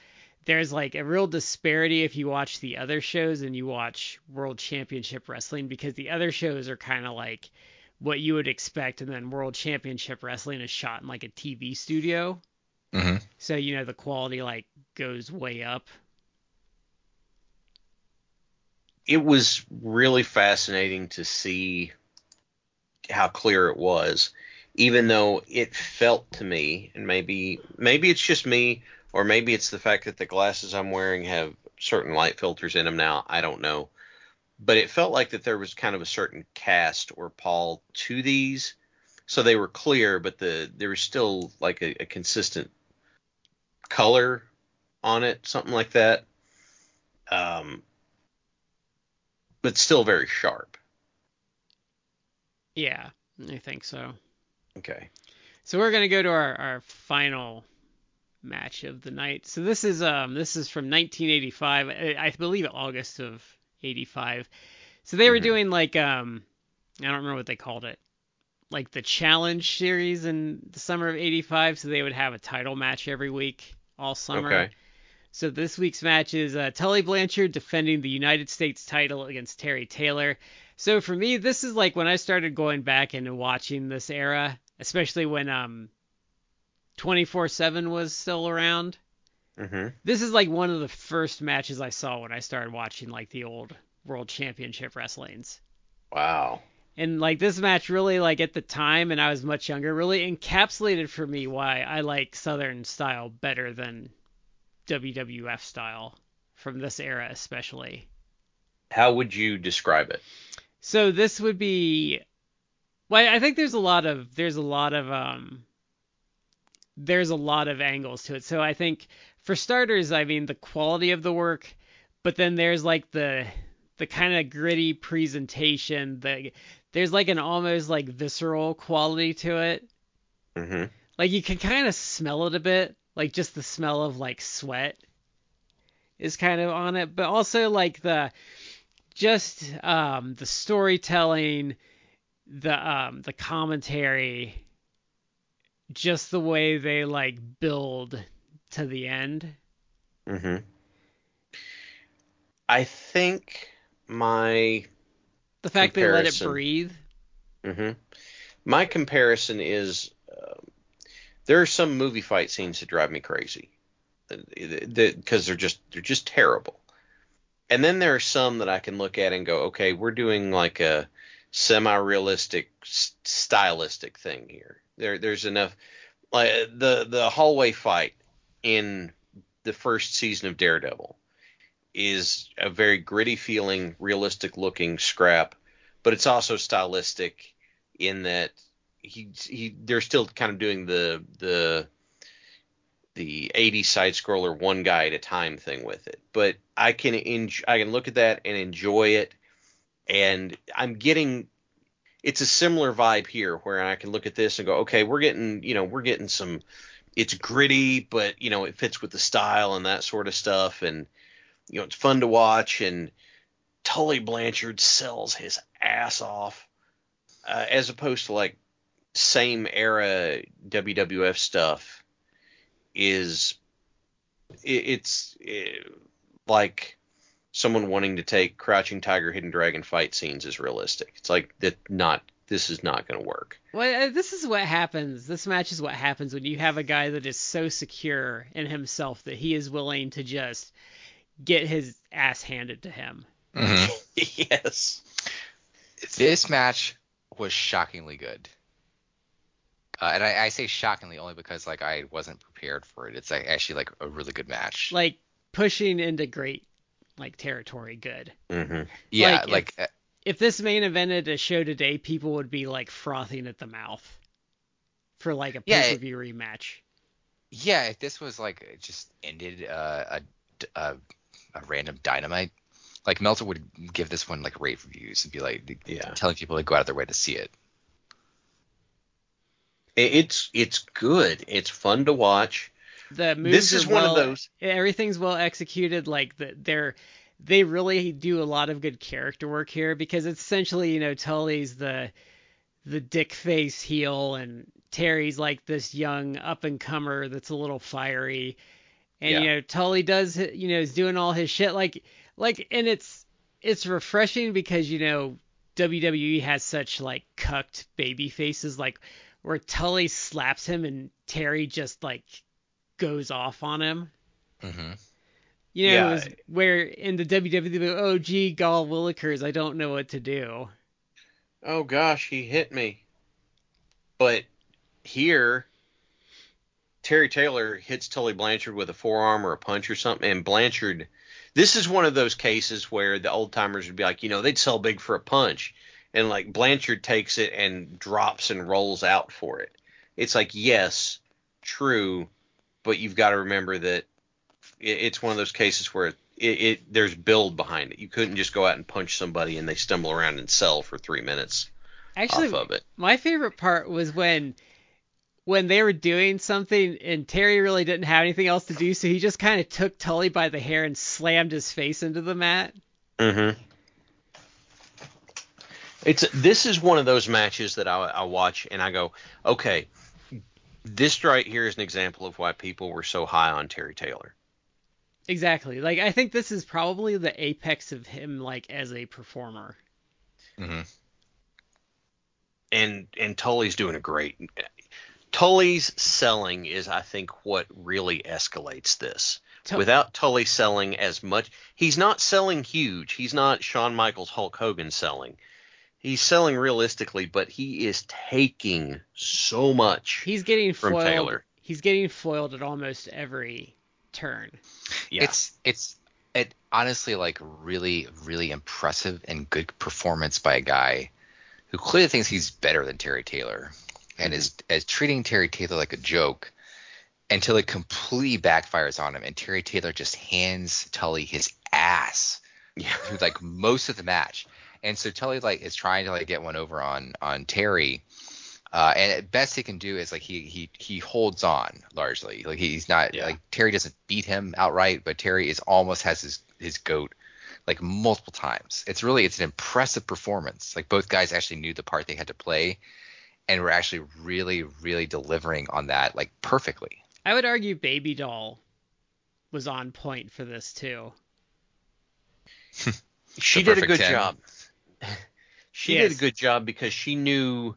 There's like a real disparity if you watch the other shows and you watch World Championship Wrestling, because the other shows are kind of like what you would expect. And then World Championship Wrestling is shot in like a TV studio. Mm-hmm. So, you know, the quality like goes way up. It was really fascinating to see how clear it was, even though it felt to me, and maybe it's just me, or maybe it's the fact that the glasses I'm wearing have certain light filters in them now. I don't know. But it felt like that there was kind of a certain cast or pall to these. So they were clear, but there was still like a consistent color on it, something like that. But still very sharp. Yeah, I think so. Okay. So we're going to go to our final match of the night. So this is from 1985, I believe August of 85. So they were doing like I don't remember what they called it, like the Challenge series in the summer of 85. So they would have a title match every week all summer. Okay. So this week's match is Tully Blanchard defending the United States title against Terry Taylor. So for me, this is like when I started going back and watching this era, especially when 24/7 was still around. Mm-hmm. This is like one of the first matches I saw when I started watching like the old World Championship Wrestlings. Wow. And like this match really, like at the time, and I was much younger, really encapsulated for me why I like Southern style better than WWF style from this era especially. How would you describe it? So this would be, well, I think there's a lot of angles to it. So I think for starters, I mean, the quality of the work, but then there's like the the kind of gritty presentation, that there's like an almost like visceral quality to it. Mm-hmm. Like you can kind of smell it a bit, like just the smell of like sweat is kind of on it, but also like the storytelling, the commentary, just the way they like build to the end. Mm-hmm. I think the fact they let it breathe. Mm-hmm. My comparison is there are some movie fight scenes that drive me crazy because they're just terrible. And then there are some that I can look at and go, okay, we're doing like a semi-realistic stylistic thing here. There's enough, like the hallway fight in the first season of Daredevil is a very gritty feeling, realistic looking scrap, but it's also stylistic in that they're still kind of doing the 80s side scroller one guy at a time thing with it. But I can look at that and enjoy it, and I'm getting, it's a similar vibe here where I can look at this and go, okay, we're getting some, it's gritty, but it fits with the style and that sort of stuff, and it's fun to watch, and Tully Blanchard sells his ass off, as opposed to like same era WWF stuff is like someone wanting to take Crouching Tiger, Hidden Dragon fight scenes as realistic. It's like this is not going to work. Well, this is what happens. This match is what happens when you have a guy that is so secure in himself that he is willing to just get his ass handed to him. Mm-hmm. Yes. This match was shockingly good. And I say shockingly only because like I wasn't prepared for it. It's like actually like a really good match. Like pushing into great like territory good. Mm-hmm. Yeah. If this main event at a show today, people would be like frothing at the mouth for like a pay-per-view rematch. Yeah. If this was like just ended a random Dynamite, like Meltzer would give this one like rave reviews and be like telling people to go out of their way to see it. It's good. It's fun to watch. The moves this is one of those. Everything's well executed. Like they really do a lot of good character work here, because it's essentially Tully's the dick face heel, and Terry's like this young up and comer that's a little fiery, and Tully does is doing all his shit like, and it's refreshing because WWE has such like cucked baby faces like. Where Tully slaps him and Terry just like goes off on him. Mm-hmm. It was where in the WWE, oh gee, gall willikers, I don't know what to do. Oh gosh, he hit me. But here, Terry Taylor hits Tully Blanchard with a forearm or a punch or something, and Blanchard. This is one of those cases where the old timers would be like, they'd sell big for a punch. And like Blanchard takes it and drops and rolls out for it. It's like, yes, true, but you've got to remember that it's one of those cases where there's build behind it. You couldn't just go out and punch somebody and they stumble around and sell for 3 minutes. Actually, off of it. My favorite part was when they were doing something and Terry really didn't have anything else to do, so he just kind of took Tully by the hair and slammed his face into the mat. Mm-hmm. This is one of those matches that I watch and I go, okay, this right here is an example of why people were so high on Terry Taylor. Exactly. Like, I think this is probably the apex of him, like, as a performer. Mm-hmm. And Tully's doing a great... Tully's selling is, I think, what really escalates this. Without Tully selling as much... He's not selling huge. He's not Shawn Michaels, Hulk Hogan selling. He's selling realistically, but he is taking so much. He's getting from foiled. Taylor. He's getting foiled at almost every turn. Yeah. It's honestly like really, really impressive and good performance by a guy who clearly thinks he's better than Terry Taylor, and is treating Terry Taylor like a joke until it completely backfires on him, and Terry Taylor just hands Tully his ass yeah, through like most of the match. And so Tully like is trying to like get one over on Terry. And best he can do is like he holds on largely. Like he's not like Terry doesn't beat him outright, but Terry is almost has his goat like multiple times. It's an impressive performance. Like both guys actually knew the part they had to play and were actually really, really delivering on that like perfectly. I would argue Baby Doll was on point for this too. She did a good job. She did a good job because she knew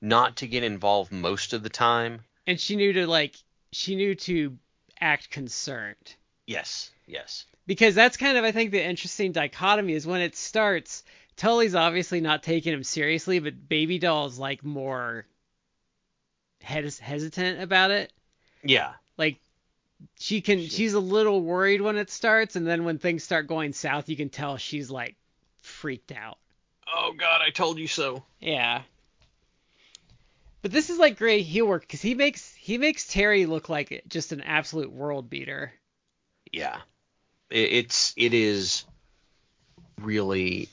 not to get involved most of the time. And she knew to act concerned. Yes, yes. Because that's kind of, I think, the interesting dichotomy is when it starts, Tully's obviously not taking him seriously, but Baby Doll's like more hesitant about it. Yeah. Like she's a little worried when it starts, and then when things start going south, you can tell she's like freaked out. Oh God, I told you so. Yeah. But this is like great heel work because he makes Terry look like just an absolute world beater. Yeah, it is really,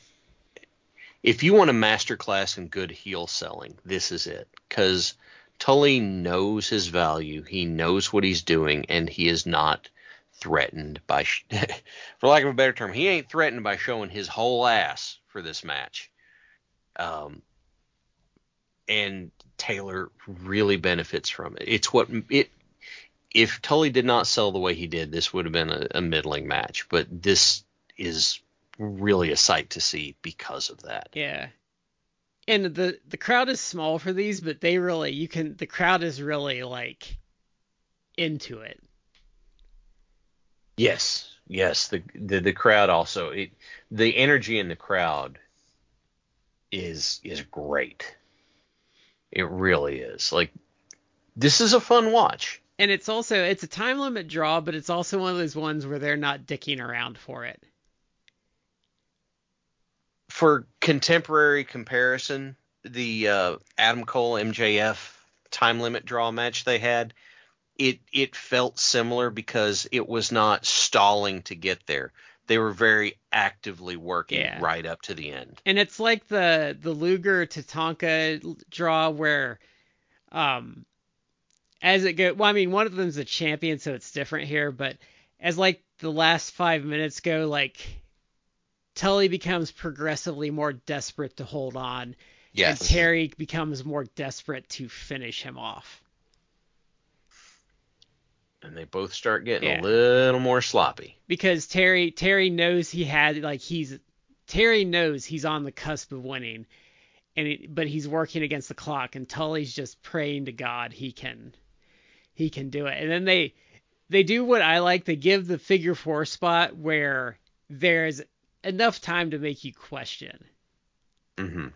if you want a masterclass in good heel selling, this is it. Because Tully knows his value, he knows what he's doing, and he is not threatened by, for lack of a better term, he ain't threatened by showing his whole ass for this match. And Taylor really benefits from it. It's what it. If Tully did not sell the way he did, this would have been a middling match. But this is really a sight to see because of that. Yeah, and the crowd is small for these, but they really the crowd is really like into it. Yes, yes. The crowd also the energy in the crowd is great. It really is. Like, this is a fun watch. And it's a time limit draw, but it's also one of those ones where they're not dicking around for it. For contemporary comparison, the Adam Cole MJF time limit draw match they had, it felt similar because it was not stalling to get there. They were very actively working right up to the end. And it's like the Luger Tatanka draw where as it goes, well, I mean, one of them's a champion, so it's different here, but as like the last 5 minutes go, like Tully becomes progressively more desperate to hold on. Yes. And Terry becomes more desperate to finish him off. And they both start getting a little more sloppy because Terry knows Terry knows he's on the cusp of winning, but he's working against the clock, and Tully's just praying to God he can do it. And then they do what I like. They give the figure four spot where there's enough time to make you question. Mm-hmm.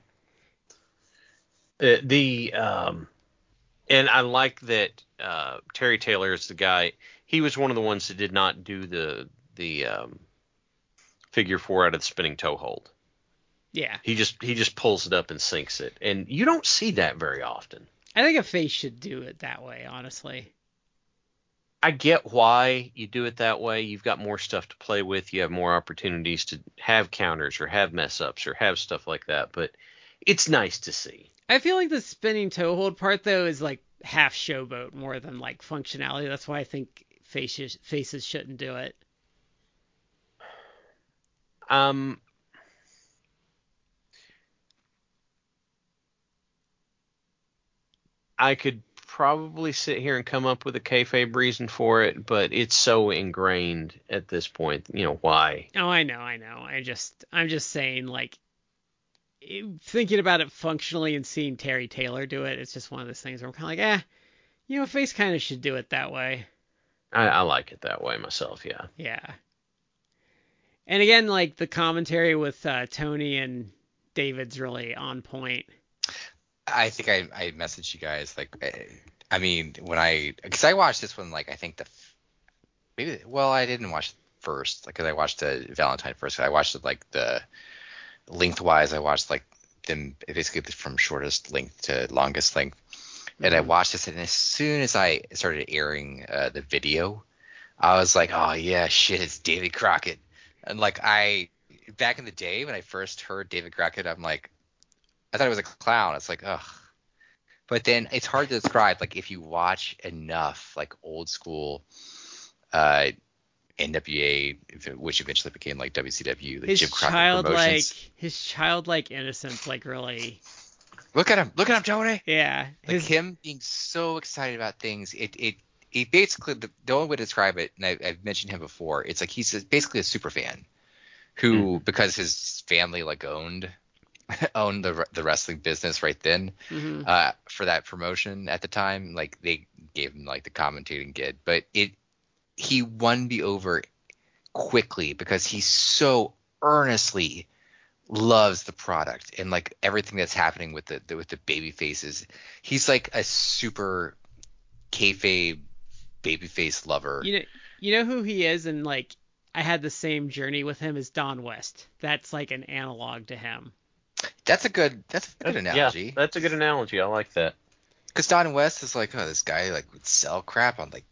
And I like that Terry Taylor is the guy. He was one of the ones that did not do the figure four out of the spinning toe hold. Yeah. He just pulls it up and sinks it, and you don't see that very often. I think a face should do it that way, honestly. I get why you do it that way. You've got more stuff to play with. You have more opportunities to have counters or have mess ups or have stuff like that. But it's nice to see. I feel like the spinning toe hold part, though, is like half showboat more than like functionality. That's why I think faces shouldn't do it. I could probably sit here and come up with a kayfabe reason for it, but it's so ingrained at this point. You know why? Oh, I know. I'm just saying, like, thinking about it functionally and seeing Terry Taylor do it, it's just one of those things where I'm kind of like, face kind of should do it that way. I like it that way myself, yeah. Yeah. And again, like the commentary with Tony and David's really on point. I think I messaged you guys, like, I mean, because I watched this one, like, I think I didn't watch first, because I watched the Valentine first. I watched it, like, the lengthwise, I watched like them basically from shortest length to longest length, and I watched this. And as soon as I started airing the video, I was like, "Oh yeah, shit, it's David Crockett," and like I back in the day when I first heard David Crockett, I'm like, I thought it was a clown. It's like, ugh. But then it's hard to describe. Like, if you watch enough, like, old school NWA, which eventually became like WCW, like Jim Crockett Promotions. His childlike innocence, like, really. Look at him, Tony. Yeah. Like, him being so excited about things. It basically, the only way to describe it, and I've mentioned him before, it's like he's basically a super fan who, because his family, like, owned the wrestling business right then, for that promotion at the time, like, they gave him like the commentating gig, but he won me over quickly because he so earnestly loves the product and like everything that's happening with the baby faces. He's like a super kayfabe babyface lover. You know who he is, and like I had the same journey with him as Don West. That's like an analog to him. That's a good analogy. Yeah, that's a good analogy. I like that. Because Don West is like, oh, this guy like would sell crap on like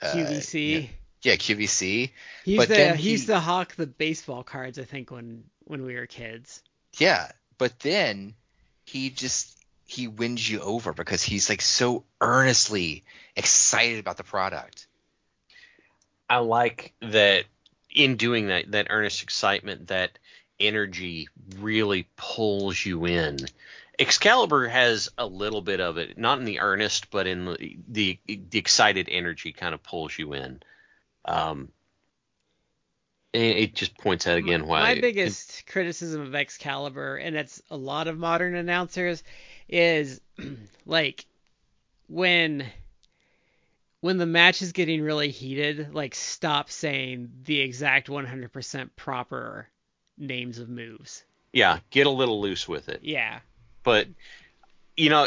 QVC. You know, yeah, QVC. He used to hawk the baseball cards, I think, when we were kids. Yeah, but then he wins you over because he's like so earnestly excited about the product. I like that in doing that earnest excitement, that energy really pulls you in. Excalibur has a little bit of it, not in the earnest, but in the excited energy kind of pulls you in. It just points out again why. My biggest criticism of Excalibur, and that's a lot of modern announcers, is like when the match is getting really heated, like stop saying the exact 100% proper names of moves. Yeah, get a little loose with it. Yeah. But, you know,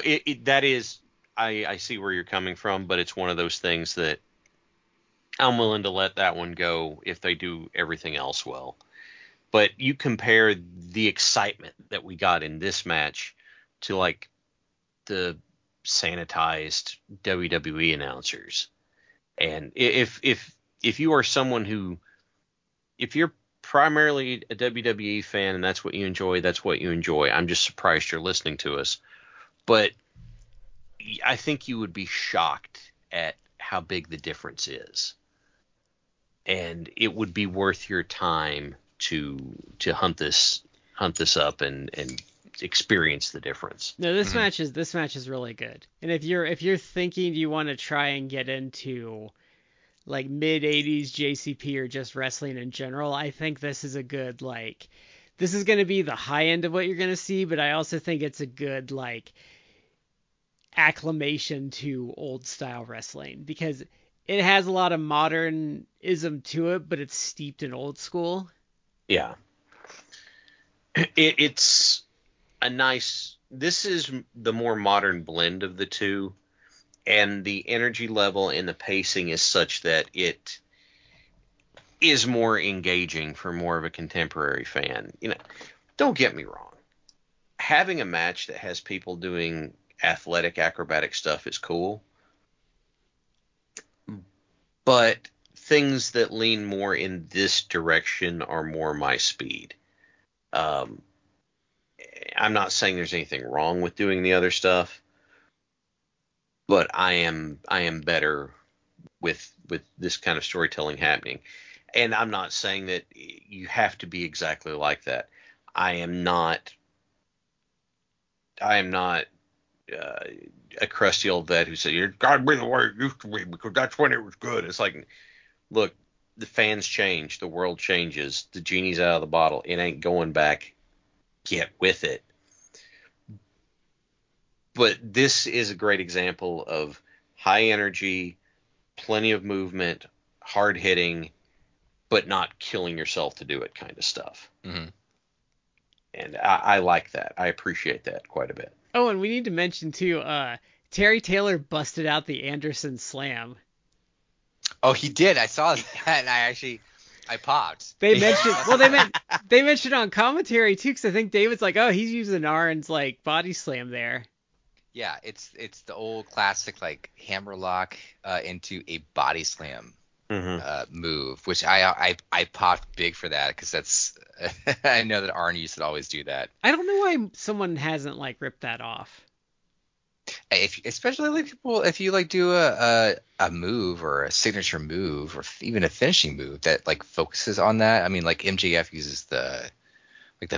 I see where you're coming from, but it's one of those things that I'm willing to let that one go if they do everything else well. But you compare the excitement that we got in this match to like the sanitized WWE announcers. And if you are someone who, if you're primarily a WWE fan and that's what you enjoy, I'm just surprised you're listening to us. But I think you would be shocked at how big the difference is. And it would be worth your time to hunt this up and experience the difference. No, this match is really good. And if you're thinking you want to try and get into like mid-80s JCP or just wrestling in general, I think this is a good, like, this is going to be the high end of what you're going to see, but I also think it's a good, like, acclimation to old-style wrestling, because it has a lot of modernism to it, but it's steeped in old school. Yeah. It's a nice... This is the more modern blend of the two. And the energy level and the pacing is such that it is more engaging for more of a contemporary fan. You know, don't get me wrong. Having a match that has people doing athletic, acrobatic stuff is cool. But things that lean more in this direction are more my speed. I'm not saying there's anything wrong with doing the other stuff. But I am better with this kind of storytelling happening. And I'm not saying that you have to be exactly like that. I am not a crusty old vet who said, "You've got to be the way it used to be because that's when it was good." It's like, look, the fans change, the world changes, the genie's out of the bottle. It ain't going back. Get with it. But this is a great example of high energy, plenty of movement, hard hitting, but not killing yourself to do it kind of stuff. Mm-hmm. And I like that. I appreciate that quite a bit. Oh, and we need to mention too, Terry Taylor busted out the Anderson Slam. Oh, he did. I saw that, and I popped. They mentioned, they mentioned on commentary too, because I think David's like, oh, he's using Arn's like body slam there. Yeah, it's the old classic like hammerlock into a body slam. move, which I popped big for that because that's I know that Arn used to always do that. I don't know why someone hasn't like ripped that off. If, especially like people, if you like do a move or a signature move or even a finishing move that like focuses on that. I mean, like MJF uses the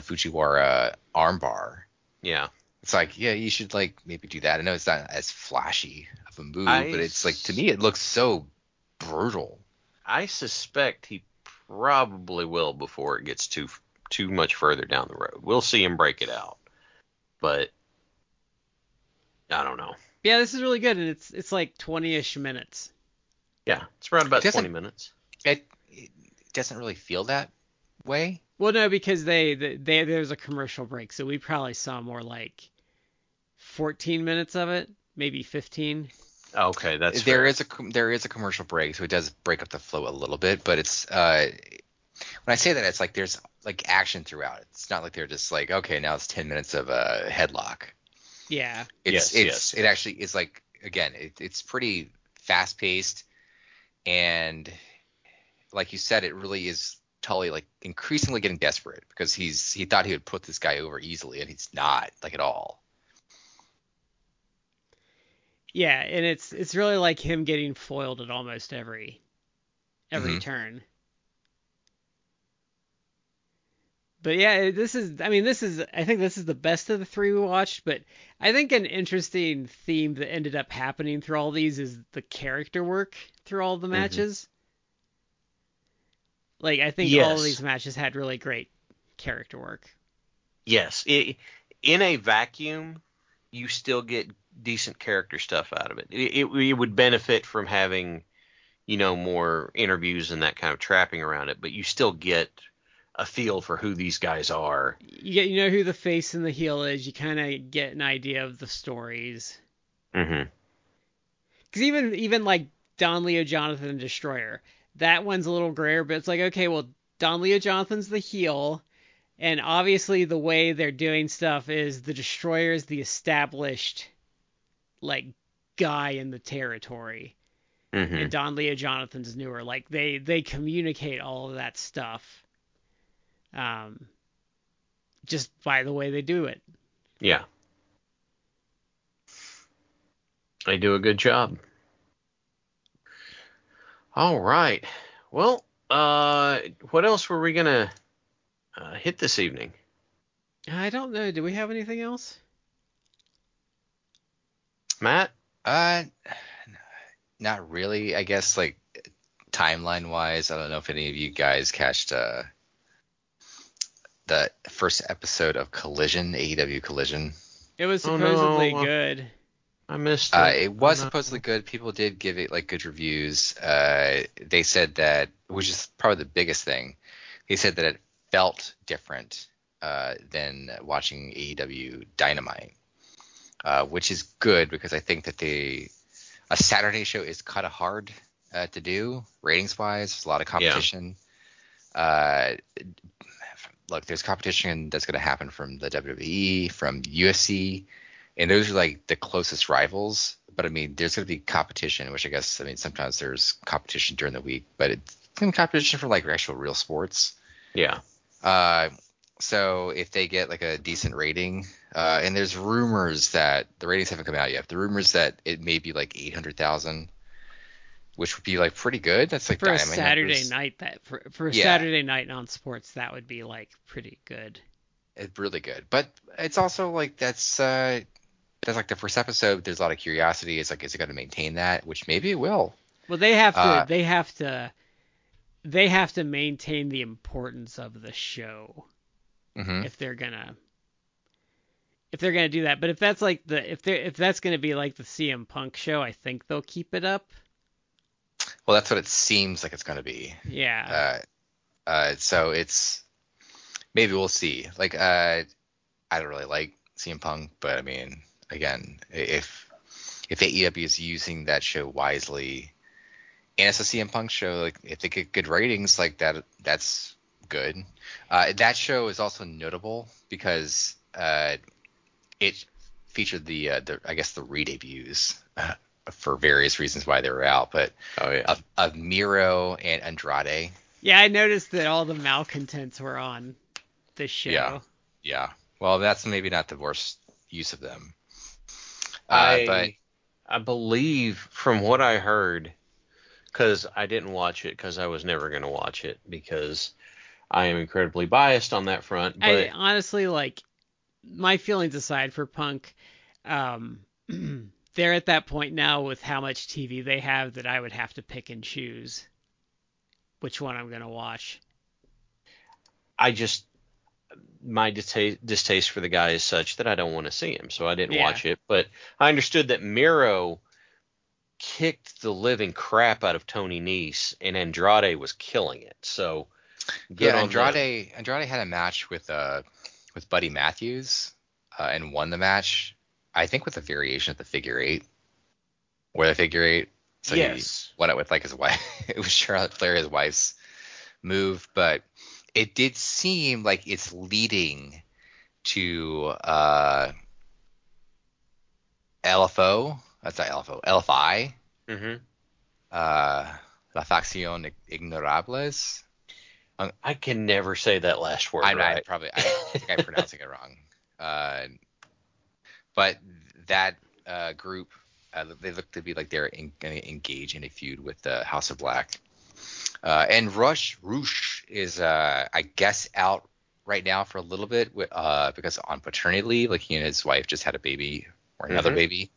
Fujiwara armbar. Yeah, it's like, yeah, you should like maybe do that. I know it's not as flashy of a move, but it's like, to me it looks so brutal. I suspect he probably will before it gets too much further down the road. We'll see him break it out, but I don't know. Yeah, this is really good, and it's like 20-ish minutes. Yeah, it's around about 20 minutes. It doesn't really feel that way. Well, no, because they there's a commercial break, so we probably saw more like 14 minutes of it, maybe 15. Okay, that's fair. There is a commercial break, so it does break up the flow a little bit, but it's when I say that, it's like there's like action throughout. It's not like they're just like, okay, now it's 10 minutes of a headlock. Yeah. It actually is like, again, it's pretty fast paced, and like you said, it really is Tully like increasingly getting desperate because he thought he would put this guy over easily, and he's not like at all. Yeah, and it's really like him getting foiled at almost every turn. But yeah, I think this is the best of the three we watched, but I think an interesting theme that ended up happening through all these is the character work through all the matches. Like, I think all of these matches had really great character work. Yes. In a vacuum, you still get decent character stuff out of it. It would benefit from having, you know, more interviews and that kind of trapping around it, but you still get a feel for who these guys are. You know who the face and the heel is. You kind of get an idea of the stories. Because even like Don Leo Jonathan and Destroyer, that one's a little grayer, but it's like, okay, well, Don Leo Jonathan's the heel, and obviously the way they're doing stuff is the Destroyer is the established like guy in the territory, and Don Leo Jonathan's newer. Like they communicate all of that stuff. Just by the way they do it. Yeah. They do a good job. All right. Well, what else were we going to hit this evening? I don't know. Do we have anything else? Matt? Not really. I guess, like, timeline-wise, I don't know if any of you guys catched the first episode of Collision, AEW Collision. It was supposedly good. I missed it. It was supposedly good. People did give it like good reviews. They said that, which is probably the biggest thing, they said that it felt different than watching AEW Dynamite, which is good because I think that a Saturday show is kind of hard to do ratings wise. There's a lot of competition. Yeah. Look, there's competition that's going to happen from the WWE, from UFC, and those are like the closest rivals. But I mean, there's going to be competition, which I guess, I mean, sometimes there's competition during the week, but it's competition for like actual real sports. Yeah. So if they get like a decent rating, and there's rumors that the ratings haven't come out yet, the rumors that it may be like 800,000, which would be like pretty good. That's like for a Saturday night. That for a Saturday night non-sports, that would be like pretty good. It's really good, but it's also like that's like the first episode. There's a lot of curiosity. It's like, is it going to maintain that? Which maybe it will. Well, they have to maintain the importance of the show if they're gonna do that. But if that's like if that's gonna be like the CM Punk show, I think they'll keep it up. Well, that's what it seems like it's going to be. Yeah. So it's – maybe we'll see. Like, I don't really like CM Punk, but, I mean, again, if AEW is using that show wisely and it's a CM Punk show, like, if they get good ratings, like, that's good. That show is also notable because it featured the I guess, the re-debuts for various reasons why they were out, but of Miro and Andrade. Yeah, I noticed that all the malcontents were on the show. Yeah. Well, that's maybe not the worst use of them. I believe from what I heard, because I didn't watch it because I was never going to watch it because I am incredibly biased on that front. But I honestly, like, my feelings aside for Punk, they're at that point now with how much TV they have that I would have to pick and choose which one I'm going to watch. I just, my distaste for the guy is such that I don't want to see him, so I didn't watch it. But I understood that Miro kicked the living crap out of Tony Nese, and Andrade was killing it. So Andrade had a match with Buddy Matthews and won the match, I think with a variation of the figure eight. Where the figure eight, so he won it with like his wife. It was Charlotte Flair, his wife's move, but it did seem like it's leading to LFO. That's not LFO. LFI. Mm-hmm. La Facción Ignorables. I can never say that last word right. I think I'm pronouncing it wrong. But that group, they look to be like they're going to engage in a feud with the House of Black. And Rush is, I guess, out right now for a little bit with, because on paternity leave, like he and his wife just had a baby or another baby.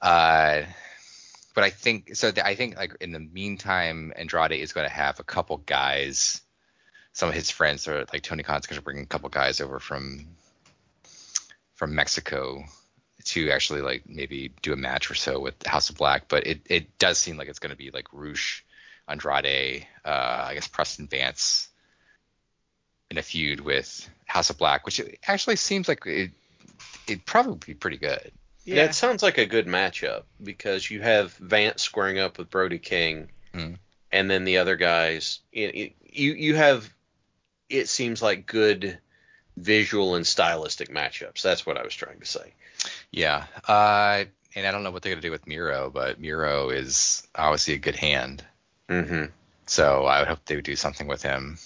But I think so. I think like in the meantime, Andrade is going to have a couple guys. Some of his friends are like Tony Khan's going to bring a couple guys over from Mexico to actually like maybe do a match or so with House of Black. But it does seem like it's going to be like Rush, Andrade, I guess Preston Vance in a feud with House of Black, which it actually seems like it'd probably be pretty good. Yeah, it sounds like a good matchup because you have Vance squaring up with Brody King, and then the other guys. You have, it seems like, good visual and stylistic matchups. That's what I was trying to say. Yeah, and I don't know what they're going to do with Miro, but Miro is obviously a good hand. Mm-hmm. So I would hope they would do something with him.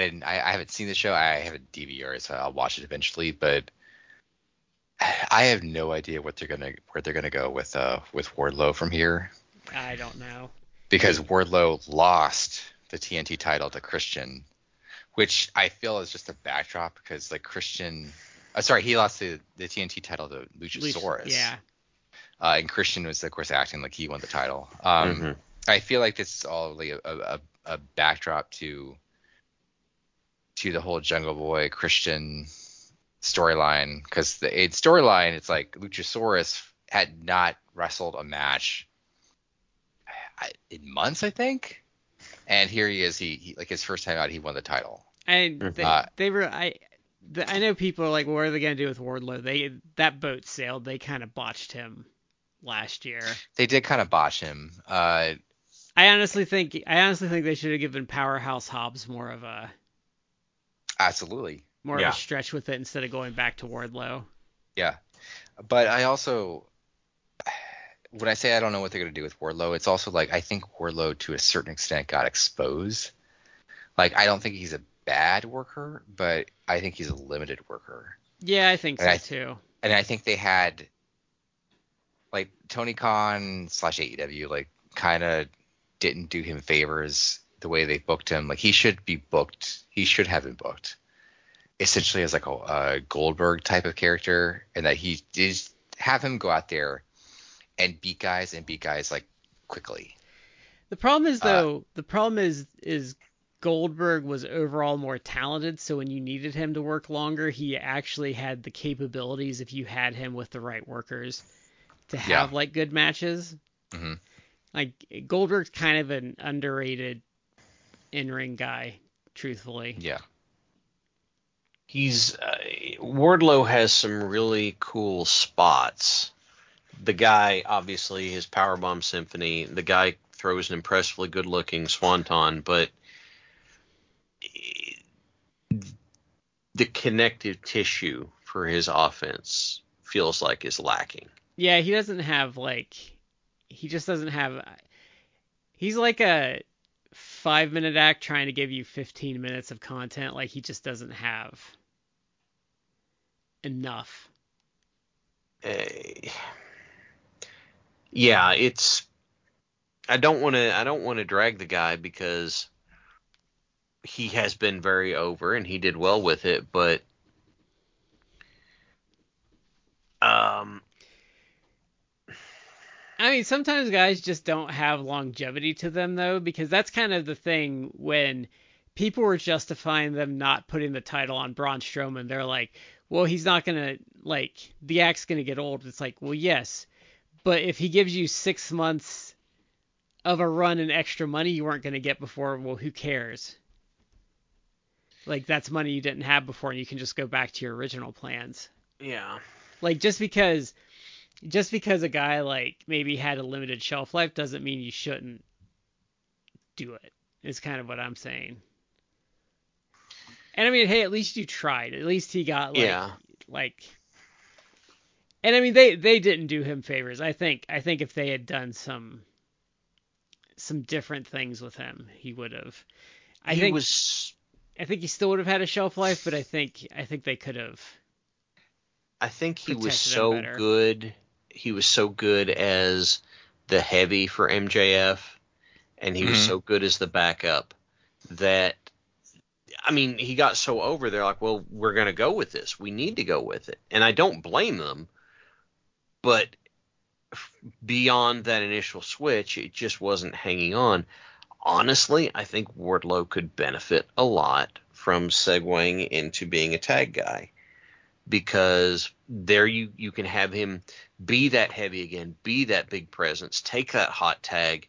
I haven't seen the show. I have a DVR, so I'll watch it eventually. But I have no idea where they're gonna go with Wardlow from here. I don't know, because Wardlow lost the TNT title to Christian, which I feel is just a backdrop because like Christian, he lost the TNT title to Luchasaurus. And Christian was, of course, acting like he won the title. I feel like this is all really a backdrop to the whole Jungle Boy Christian storyline, because the aid storyline, it's like Luchasaurus had not wrestled a match in months, I think, and here he is. He like his first time out, he won the title. And I know people are like, well, what are they gonna do with Wardlow? That boat sailed. They kind of botched him last year. They did kind of botch him. I honestly think they should have given Powerhouse Hobbs more of a of a stretch with it instead of going back to Wardlow. Yeah, but I also, when I say I don't know what they're gonna do with Wardlow, it's also like I think Wardlow to a certain extent got exposed. Like I don't think he's a bad worker, but I think he's a limited worker. Yeah, I think too. And I think they had like Tony Khan / AEW like kind of didn't do him favors the way they booked him. Like he should have been booked essentially as like a Goldberg type of character, and that he did have him go out there and beat guys like quickly. The problem is though, Goldberg was overall more talented, so when you needed him to work longer, he actually had the capabilities, if you had him with the right workers, to have like good matches. Mm-hmm. Like Goldberg's kind of an underrated in-ring guy, truthfully. Yeah, he's Wardlow has some really cool spots. The guy, obviously, his Powerbomb Symphony. The guy throws an impressively good-looking swanton, but the connective tissue for his offense feels like is lacking. Yeah, he doesn't have like – he just doesn't have – he's like a 5-minute act trying to give you 15 minutes of content. Like he just doesn't have enough. Yeah, it's – I don't want to drag the guy because he has been very over and he did well with it, but I mean, sometimes guys just don't have longevity to them, though, because that's kind of the thing when people were justifying them not putting the title on Braun Strowman. They're like, well, he's not going to, like, the act's going to get old. It's like, well, yes, but if he gives you 6 months of a run and extra money you weren't going to get before, well, who cares? Like, that's money you didn't have before, and you can just go back to your original plans. Yeah. Like, just because a guy, like, maybe had a limited shelf life doesn't mean you shouldn't do it, is kind of what I'm saying. And, I mean, hey, at least you tried. At least he got, like... Yeah. Like, and, I mean, they didn't do him favors. I think if they had done some different things with him, he would have. I think he still would have had a shelf life, but I think they could have. I think he was so good. He was so good as the heavy for MJF, and he was so good as the backup that, I mean, he got so over. They're like, well, we're going to go with this. We need to go with it. And I don't blame them, but beyond that initial switch, it just wasn't hanging on. Honestly, I think Wardlow could benefit a lot from segueing into being a tag guy. Because there you can have him be that heavy again, be that big presence, take that hot tag,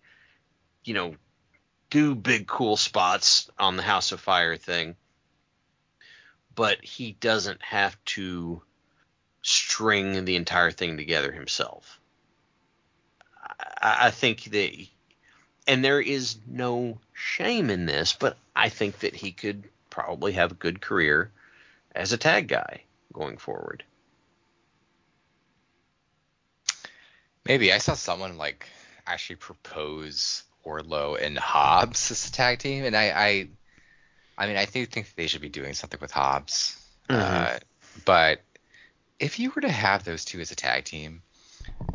you know, do big cool spots on the House of Fire thing. But he doesn't have to string the entire thing together himself. I think that, and there is no shame in this, but I think that he could probably have a good career as a tag guy going forward. Maybe. I saw someone like actually propose Wardlow and Hobbs as a tag team, and I mean, I do think they should be doing something with Hobbs. But if you were to have those two as a tag team,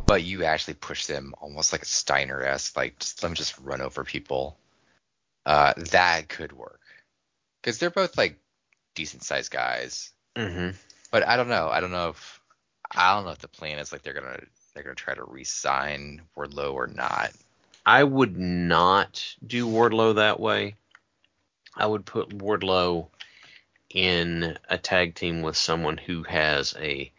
but you actually push them almost like a Steiner-esque, like just let them just run over people, that could work because they're both like decent-sized guys. But I don't know if the plan is like they're gonna try to re-sign Wardlow or not. I would not do Wardlow that way. I would put Wardlow in a tag team with someone who has a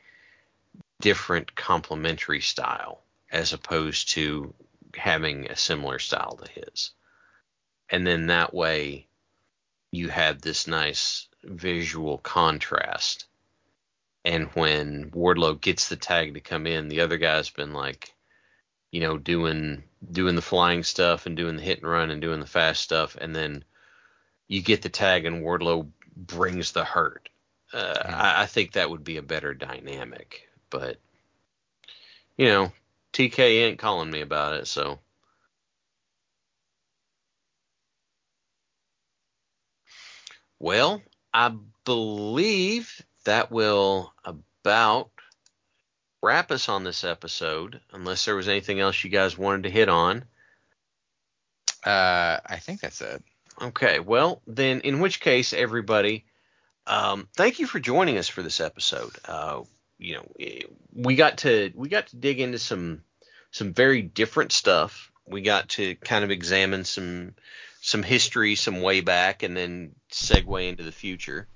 different complementary style as opposed to having a similar style to his. And then that way you have this nice visual contrast, and when Wardlow gets the tag to come in, the other guy's been like, you know, doing the flying stuff and doing the hit and run and doing the fast stuff, and then you get the tag and Wardlow brings the hurt. I think that would be a better dynamic, but you know, TK ain't calling me about it, so well. I believe that will about wrap us on this episode, unless there was anything else you guys wanted to hit on. I think that's it. Okay, well, then, in which case, everybody, thank you for joining us for this episode. You know, we got to dig into some very different stuff. We got to kind of examine some history, some way back, and then segue into the future.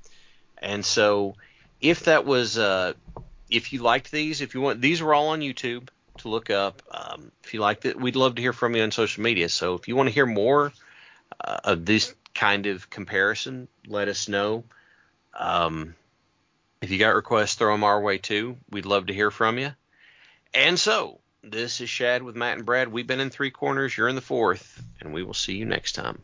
And so if that was if you liked these, if you want, these are all on YouTube to look up. If you liked it, we'd love to hear from you on social media. So if you want to hear more of this kind of comparison, let us know. If you got requests, throw them our way too. We'd love to hear from you. And so this is Shad with Matt and Brad. We've been in three corners. You're in the fourth, and we will see you next time.